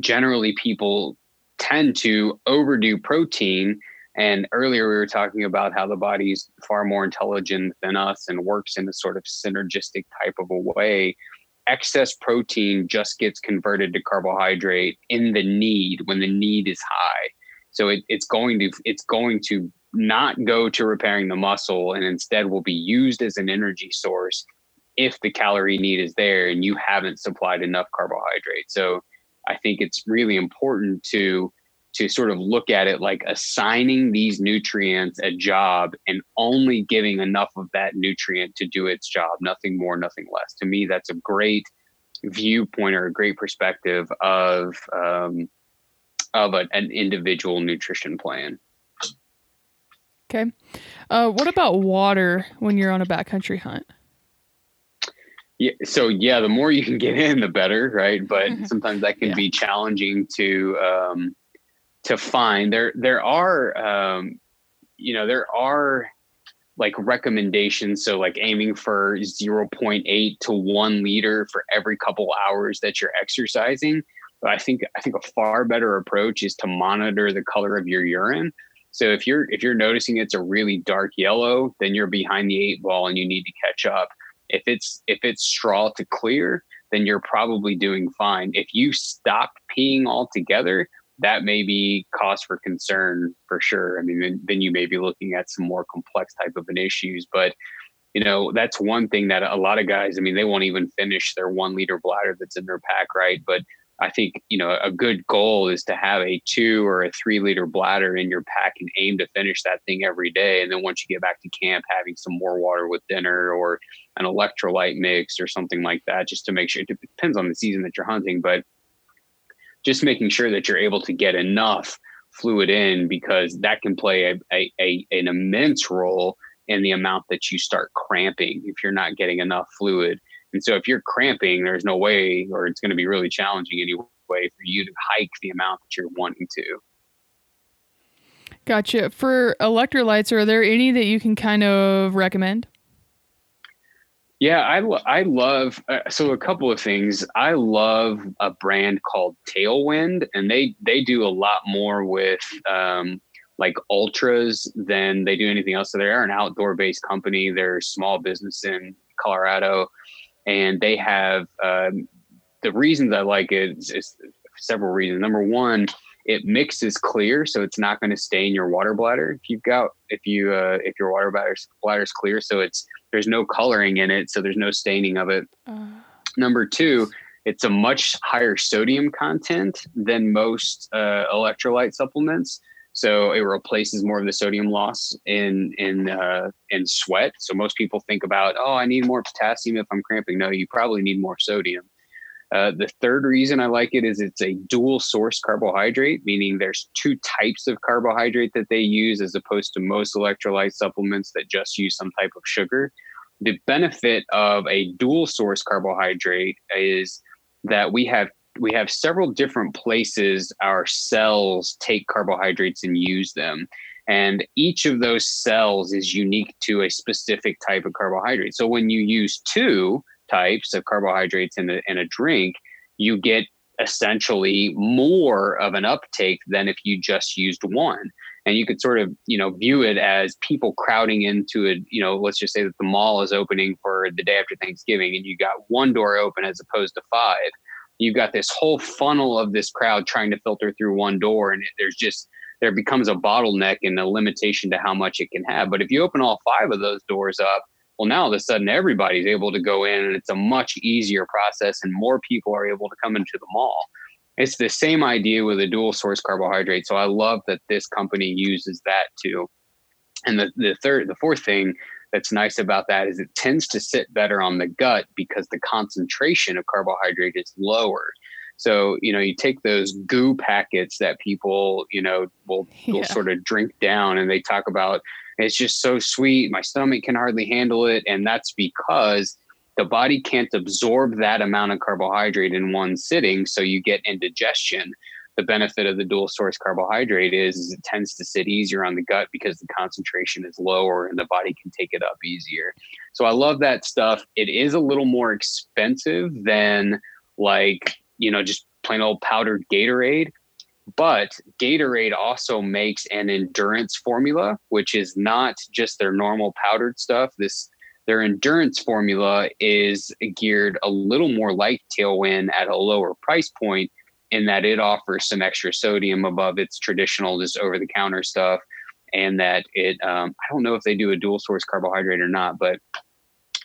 generally people tend to overdo protein. And earlier we were talking about how the body's far more intelligent than us and works in a sort of synergistic type of a way. Excess protein just gets converted to carbohydrate in the need, when the need is high. So it's going to not go to repairing the muscle, and instead will be used as an energy source if the calorie need is there and you haven't supplied enough carbohydrate. So I think it's really important to sort of look at it like assigning these nutrients a job and only giving enough of that nutrient to do its job, nothing more, nothing less. To me, that's a great viewpoint or a great perspective of an individual nutrition plan. Okay. What about water when you're on a backcountry hunt? Yeah. So yeah, the more you can get in, the better, right? But sometimes that can be challenging to find. There are like recommendations. So like aiming for 0.8 to 1 liter for every couple hours that you're exercising. But I think a far better approach is to monitor the color of your urine. So if you're noticing it's a really dark yellow, then you're behind the eight ball and you need to catch up. If it's straw to clear, then you're probably doing fine. If you stop peeing altogether, that may be cause for concern for sure. I mean, then you may be looking at some more complex type of an issues, but you know, that's one thing that a lot of guys, I mean, they won't even finish their 1 liter bladder that's in their pack. Right. But I think, you know, a good goal is to have a 2 or a 3 liter bladder in your pack and aim to finish that thing every day. And then once you get back to camp, having some more water with dinner or an electrolyte mix or something like that, just to make sure. It depends on the season that you're hunting, but just making sure that you're able to get enough fluid in, because that can play an immense role in the amount that you start cramping if you're not getting enough fluid. And so if you're cramping, there's no way, or it's going to be really challenging anyway for you to hike the amount that you're wanting to. Gotcha. For electrolytes, are there any that you can kind of recommend? Yeah, I love, so a couple of things. I love a brand called Tailwind, and they do a lot more with like ultras than they do anything else. So they are an outdoor based company. They're a small business in Colorado, and they have, the reasons I like it is several reasons. Number one, it mixes clear, so it's not going to stain your water bladder if your water bladder is clear. So there's no coloring in it, so there's no staining of it. Number two, it's a much higher sodium content than most electrolyte supplements. So it replaces more of the sodium loss in sweat. So most people think about, oh, I need more potassium if I'm cramping. No, you probably need more sodium. The third reason I like it is it's a dual source carbohydrate, meaning there's two types of carbohydrate that they use as opposed to most electrolyte supplements that just use some type of sugar. The benefit of a dual source carbohydrate is that we have several different places our cells take carbohydrates and use them. And each of those cells is unique to a specific type of carbohydrate. So when you use two types of carbohydrates in a drink, you get essentially more of an uptake than if you just used one. And you could sort of, you know, view it as people crowding into it. You know, let's just say that the mall is opening for the day after Thanksgiving and you got one door open as opposed to five. You've got this whole funnel of this crowd trying to filter through one door, and there becomes a bottleneck and a limitation to how much it can have. But if you open all five of those doors up, well, now all of a sudden everybody's able to go in, and it's a much easier process and more people are able to come into the mall. It's the same idea with a dual source carbohydrate. So I love that this company uses that too. And the fourth thing that's nice about that is it tends to sit better on the gut because the concentration of carbohydrate is lower. So, you know, you take those goo packets that people, you know, will sort of drink down, and they talk about, it's just so sweet, my stomach can hardly handle it. And that's because the body can't absorb that amount of carbohydrate in one sitting. So you get indigestion. The benefit of the dual source carbohydrate is it tends to sit easier on the gut because the concentration is lower and the body can take it up easier. So I love that stuff. It is a little more expensive than, like, you know, just plain old powdered Gatorade. But Gatorade also makes an endurance formula, which is not just their normal powdered stuff. Their endurance formula is geared a little more like Tailwind at a lower price point, in that it offers some extra sodium above its traditional just over-the-counter stuff, and that it, I don't know if they do a dual-source carbohydrate or not, but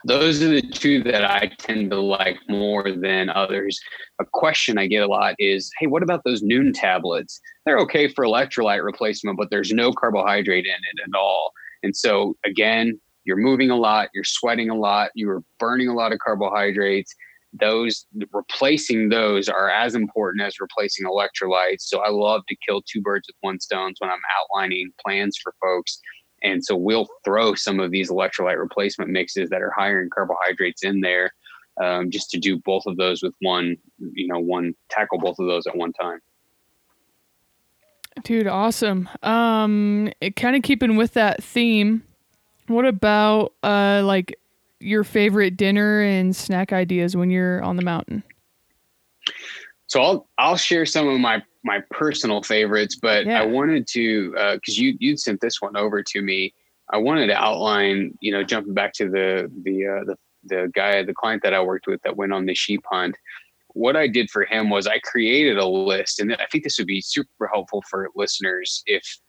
those are the two that I tend to like more than others. A question I get a lot is, hey, what about those noon tablets? They're okay for electrolyte replacement, but there's no carbohydrate in it at all. And so, again, you're moving a lot, you're sweating a lot, you're burning a lot of carbohydrates. Replacing those are as important as replacing electrolytes. So I love to kill two birds with one stone when I'm outlining plans for folks. And so we'll throw some of these electrolyte replacement mixes that are higher in carbohydrates in there, just to do both of those with one, you know, one tackle both of those at one time. Dude, awesome. Kind of keeping with that theme, what about like your favorite dinner and snack ideas when you're on the mountain? So I'll share some of my personal favorites, but yeah. I wanted to, cause you'd sent this one over to me. I wanted to outline, you know, jumping back to the guy, the client that I worked with that went on the sheep hunt. What I did for him was I created a list, and I think this would be super helpful for listeners if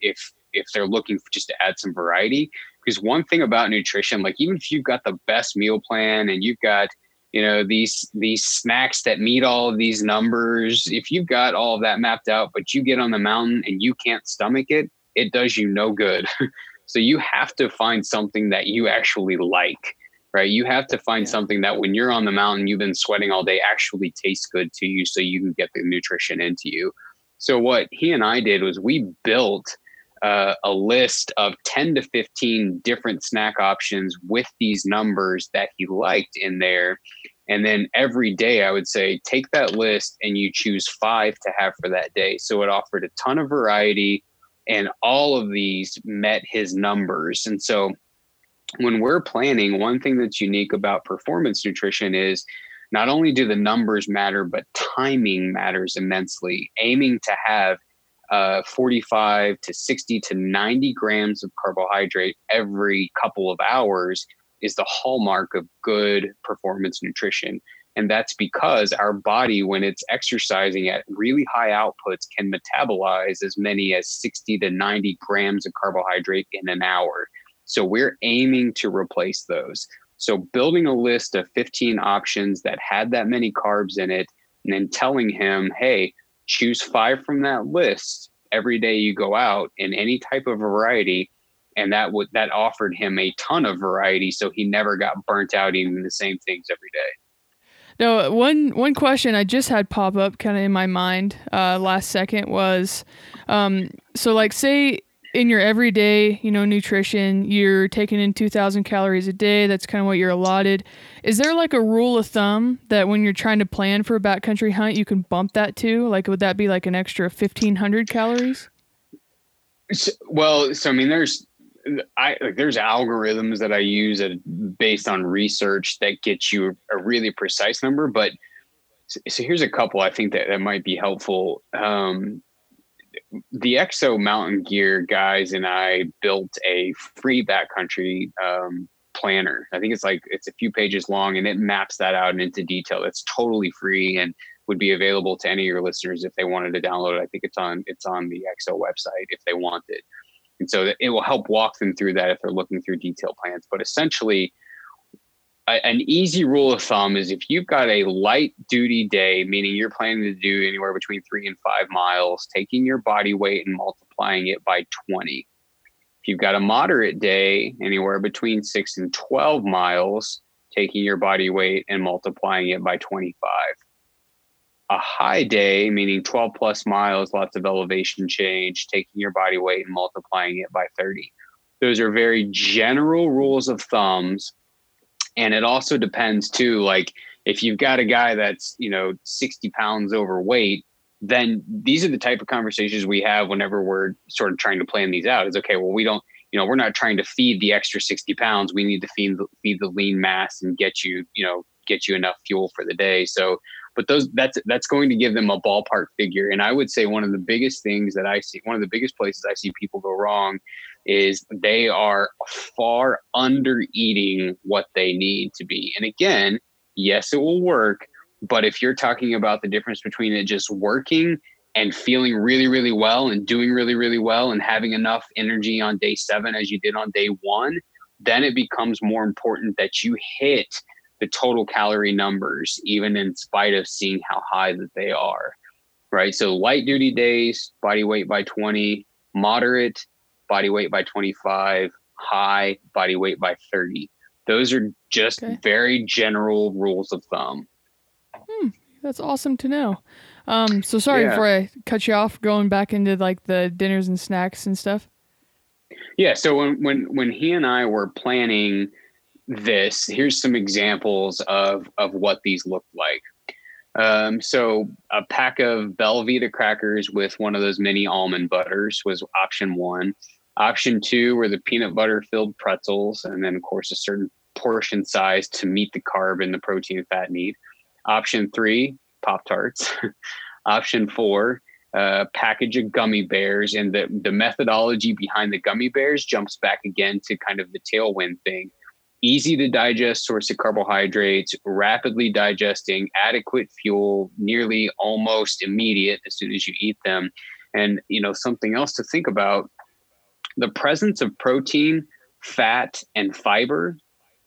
they're looking for just to add some variety. Because one thing about nutrition, like even if you've got the best meal plan and you've got, you know, these snacks that meet all of these numbers, if you've got all of that mapped out, but you get on the mountain and you can't stomach it, it does you no good. So you have to find something that you actually like. Right. You have to find something that when you're on the mountain, you've been sweating all day, actually tastes good to you so you can get the nutrition into you. So what he and I did was we built a list of 10 to 15 different snack options with these numbers that he liked in there. And then every day I would say, take that list and you choose 5 to have for that day. So it offered a ton of variety and all of these met his numbers. And so when we're planning, one thing that's unique about performance nutrition is not only do the numbers matter, but timing matters immensely. Aiming to have 45 to 60 to 90 grams of carbohydrate every couple of hours is the hallmark of good performance nutrition. And that's because our body, when it's exercising at really high outputs, can metabolize as many as 60 to 90 grams of carbohydrate in an hour. So we're aiming to replace those. So building a list of 15 options that had that many carbs in it, and then telling him, hey, choose 5 from that list every day you go out in any type of variety. And that offered him a ton of variety. So he never got burnt out eating the same things every day. Now, one question I just had pop up kind of in my mind last second was, so like say, in your everyday, you know, nutrition, you're taking in 2,000 calories a day. That's kind of what you're allotted. Is there like a rule of thumb that when you're trying to plan for a backcountry hunt, you can bump that to? Like, would that be like an extra 1,500 calories? Well, so I mean, there's algorithms that I use based on research that get you a really precise number. But so here's a couple I think that might be helpful. The EXO Mountain Gear guys and I built a free backcountry planner. I think it's a few pages long, and it maps that out into detail. It's totally free and would be available to any of your listeners if they wanted to download it. I think it's on the EXO website if they want it. And so it will help walk them through that if they're looking through detailed plans. But essentially, an easy rule of thumb is if you've got a light duty day, meaning you're planning to do anywhere between 3 and 5 miles, taking your body weight and multiplying it by 20. If you've got a moderate day, anywhere between 6 and 12 miles, taking your body weight and multiplying it by 25. A high day, meaning 12 plus miles, lots of elevation change, taking your body weight and multiplying it by 30. Those are very general rules of thumbs. And it also depends too, like if you've got a guy that's, you know, 60 pounds overweight, then these are the type of conversations we have whenever we're sort of trying to plan these out is, okay, well, we don't, you know, we're not trying to feed the extra 60 pounds. We need to feed the lean mass and get you enough fuel for the day. So, but that's going to give them a ballpark figure. And I would say one of the biggest places I see people go wrong is they are far under eating what they need to be. And again, yes, it will work. But if you're talking about the difference between it just working and feeling really, really well and doing really, really well and having enough energy on day 7 as you did on day 1, then it becomes more important that you hit the total calorie numbers, even in spite of seeing how high that they are, right? So light duty days, body weight by 20, moderate, body weight by 25, high, body weight by 30. Those are just very general rules of thumb. That's awesome to know. So sorry before I cut you off, going back into like the dinners and snacks and stuff. Yeah. So when he and I were planning this, here's some examples of what these looked like. So a pack of Bell Vita crackers with one of those mini almond butters was option one. Option two were the peanut butter filled pretzels. And then of course a certain portion size to meet the carb and the protein and fat need. Option three, Pop-Tarts. Option four, package of gummy bears. And the methodology behind the gummy bears jumps back again to kind of the Tailwind thing. Easy to digest source of carbohydrates, rapidly digesting, adequate fuel, nearly almost immediate as soon as you eat them. And, you know, something else to think about, the presence of protein, fat, and fiber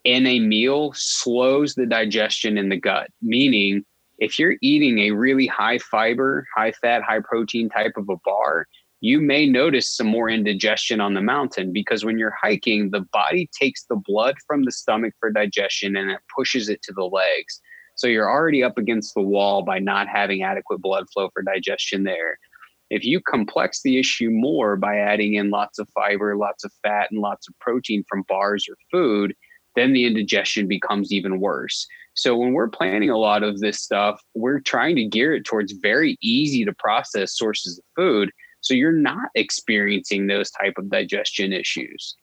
in a meal slows the digestion in the gut, meaning if you're eating a really high fiber, high fat, high protein type of a bar, you may notice some more indigestion on the mountain, because when you're hiking, the body takes the blood from the stomach for digestion and it pushes it to the legs. So you're already up against the wall by not having adequate blood flow for digestion there. If you complex the issue more by adding in lots of fiber, lots of fat, and lots of protein from bars or food, then the indigestion becomes even worse. So when we're planning a lot of this stuff, we're trying to gear it towards very easy to process sources of food, so you're not experiencing those type of digestion issues.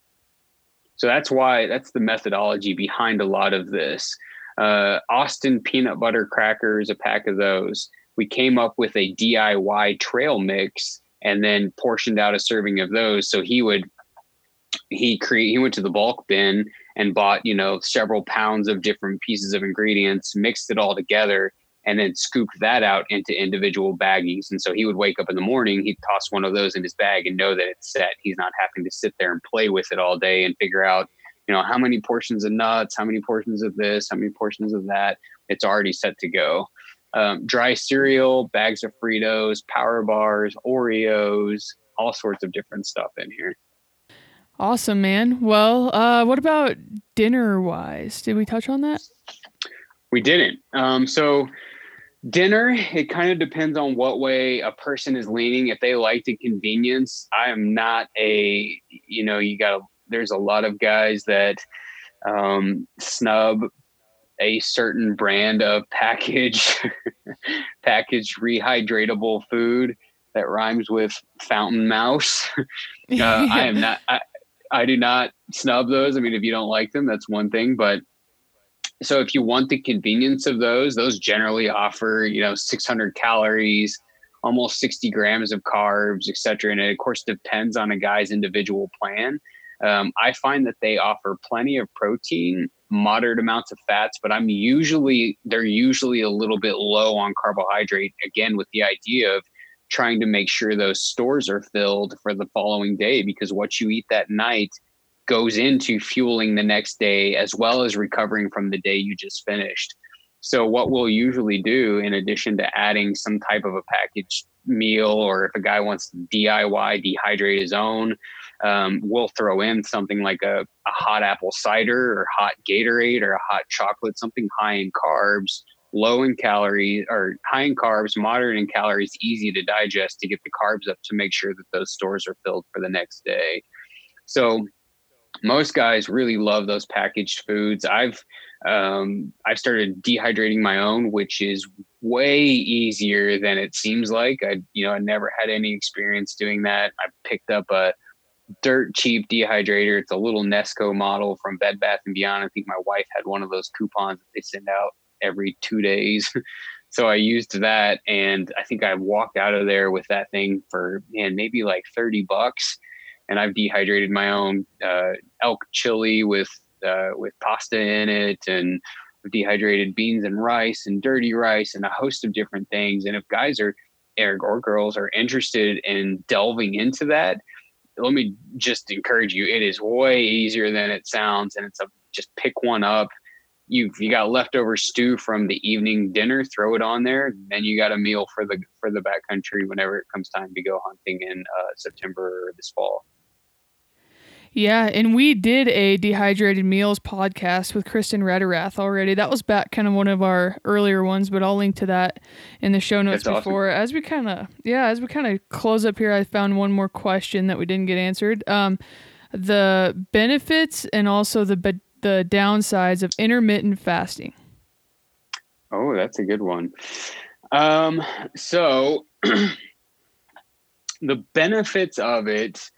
So that's why, that's the methodology behind a lot of this. Austin peanut butter crackers, a pack of those. We came up with a DIY trail mix and then portioned out a serving of those. So he went to the bulk bin and bought, you know, several pounds of different pieces of ingredients, mixed it all together, and then scooped that out into individual baggies. And so he would wake up in the morning, he'd toss one of those in his bag and know that it's set. He's not having to sit there and play with it all day and figure out, you know, how many portions of nuts, how many portions of this, how many portions of that. It's already set to go. Dry cereal, bags of Fritos, Power Bars, Oreos, all sorts of different stuff in here. Awesome, man. Well, what about dinner-wise? Did we touch on that? We didn't. So dinner, it kind of depends on what way a person is leaning. If they like the convenience, I am not a, you know, there's a lot of guys that snub a certain brand of packaged rehydratable food that rhymes with fountain mouse. I do not snub those. I mean, if you don't like them, that's one thing, but so if you want the convenience of those generally offer, you know, 600 calories, almost 60 grams of carbs, et cetera. And it, of course, depends on a guy's individual plan. I find that they offer plenty of protein, moderate amounts of fats, but they're usually a little bit low on carbohydrate, again, with the idea of trying to make sure those stores are filled for the following day, because what you eat that night goes into fueling the next day, as well as recovering from the day you just finished. So what we'll usually do, in addition to adding some type of a packaged meal, or if a guy wants to DIY, dehydrate his own, we'll throw in something like a hot apple cider or hot Gatorade or a hot chocolate, something high in carbs, high in carbs, moderate in calories, easy to digest to get the carbs up to make sure that those stores are filled for the next day. So most guys really love those packaged foods. I've started dehydrating my own, which is way easier than it seems like. I never had any experience doing that. I picked up a dirt cheap dehydrator. It's a little Nesco model from Bed Bath and Beyond. I think my wife had one of those coupons that they send out every 2 days. So I used that, and I think I walked out of there with that thing for maybe like $30. And I've dehydrated my own elk chili with pasta in it, and I've dehydrated beans and rice and dirty rice and a host of different things. And if guys or girls are interested in delving into that, let me just encourage you. It is way easier than it sounds, and just pick one up. You got leftover stew from the evening dinner, throw it on there. Then you got a meal for the backcountry whenever it comes time to go hunting in September or this fall. Yeah, and we did a Dehydrated Meals podcast with Kristen Rederath already. That was back kind of one of our earlier ones, but I'll link to that in the show notes. That's before. Awesome. As we kind of close up here, I found one more question that we didn't get answered. The benefits and also the downsides of intermittent fasting. Oh, that's a good one. So the benefits of it,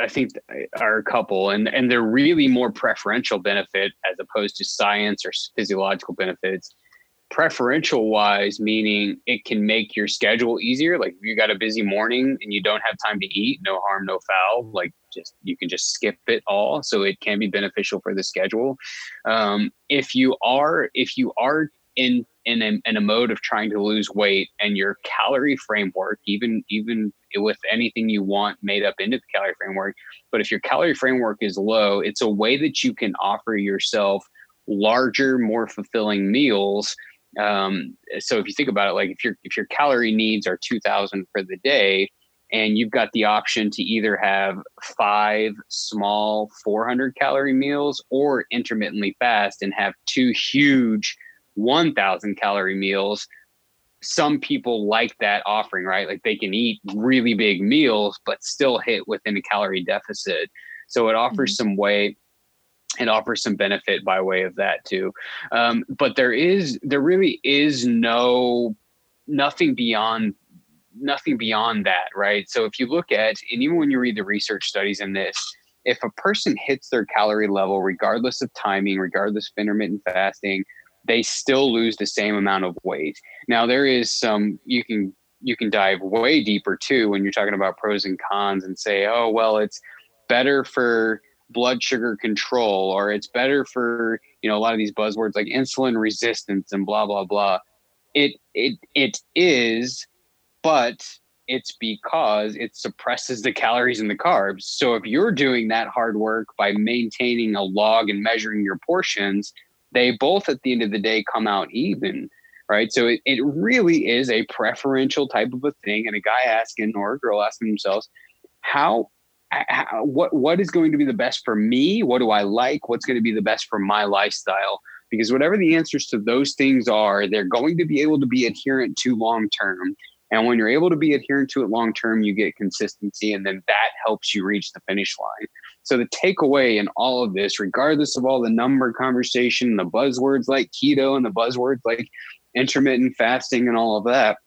I think, are a couple, and they're really more preferential benefit as opposed to science or physiological benefits. Preferential wise, meaning it can make your schedule easier. Like if you got a busy morning and you don't have time to eat, no harm, no foul. Like just, you can just skip it all. So it can be beneficial for the schedule. If you are in a mode of trying to lose weight, and your calorie framework, even with anything you want made up into the calorie framework, but if your calorie framework is low, it's a way that you can offer yourself larger, more fulfilling meals. So if you think about it, like if your calorie needs are 2,000 for the day, and you've got the option to either have 5 small 400 calorie meals or intermittently fast and have 2 huge 1,000 calorie meals. Some people like that offering, right? Like they can eat really big meals, but still hit within a calorie deficit. So it offers some way and offers some benefit by way of that too. But there really is nothing beyond that, right? So if you look at, and even when you read the research studies in this, if a person hits their calorie level, regardless of timing, regardless of intermittent fasting, they still lose the same amount of weight. Now there is some, you can dive way deeper too when you're talking about pros and cons and say, oh, well, it's better for blood sugar control, or it's better for, a lot of these buzzwords like insulin resistance and blah, blah, blah. It is, but it's because it suppresses the calories and the carbs. So if you're doing that hard work by maintaining a log and measuring your portions, they both at the end of the day come out even, right? So it really is a preferential type of a thing. And a guy asking, or a girl asking themselves, what is going to be the best for me? What do I like? What's going to be the best for my lifestyle? Because whatever the answers to those things are, they're going to be able to be adherent to long-term. And when you're able to be adherent to it long-term, you get consistency, and then that helps you reach the finish line. So the takeaway in all of this, regardless of all the number conversation, and the buzzwords like keto and the buzzwords like intermittent fasting and all of that,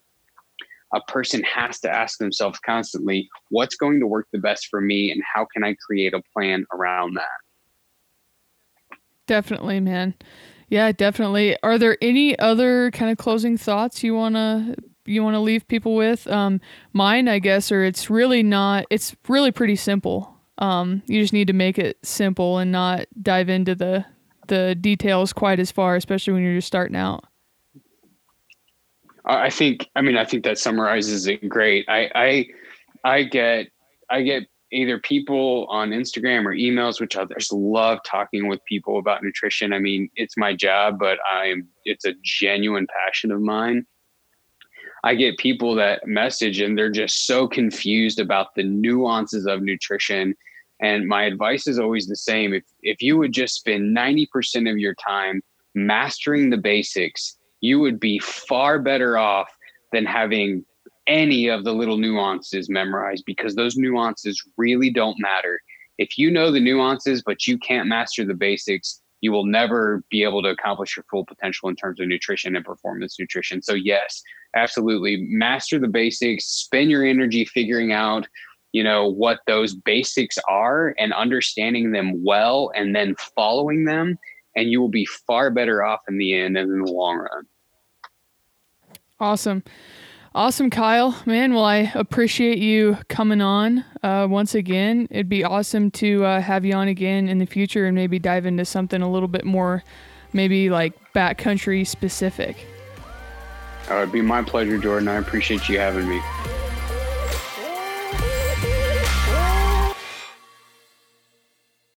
a person has to ask themselves constantly, what's going to work the best for me, and how can I create a plan around that? Definitely, man. Yeah, definitely. Are there any other kind of closing thoughts you want to leave people with? Mine, I guess, or it's really pretty simple. You just need to make it simple and not dive into the details quite as far, especially when you're just starting out. I think that summarizes it great. I get either people on Instagram or emails, which I just love talking with people about nutrition. I mean, it's my job, but it's a genuine passion of mine. I get people that message and they're just so confused about the nuances of nutrition. And my advice is always the same. If you would just spend 90% of your time mastering the basics, you would be far better off than having any of the little nuances memorized, because those nuances really don't matter. If you know the nuances, but you can't master the basics, you will never be able to accomplish your full potential in terms of nutrition and performance nutrition. So yes, absolutely. Master the basics, spend your energy figuring out, what those basics are and understanding them well, and then following them, and you will be far better off in the end and in the long run. Awesome. Awesome, Kyle. Man, well, I appreciate you coming on once again. It'd be awesome to have you on again in the future and maybe dive into something a little bit more, maybe like backcountry specific. It'd be my pleasure, Jordan. I appreciate you having me.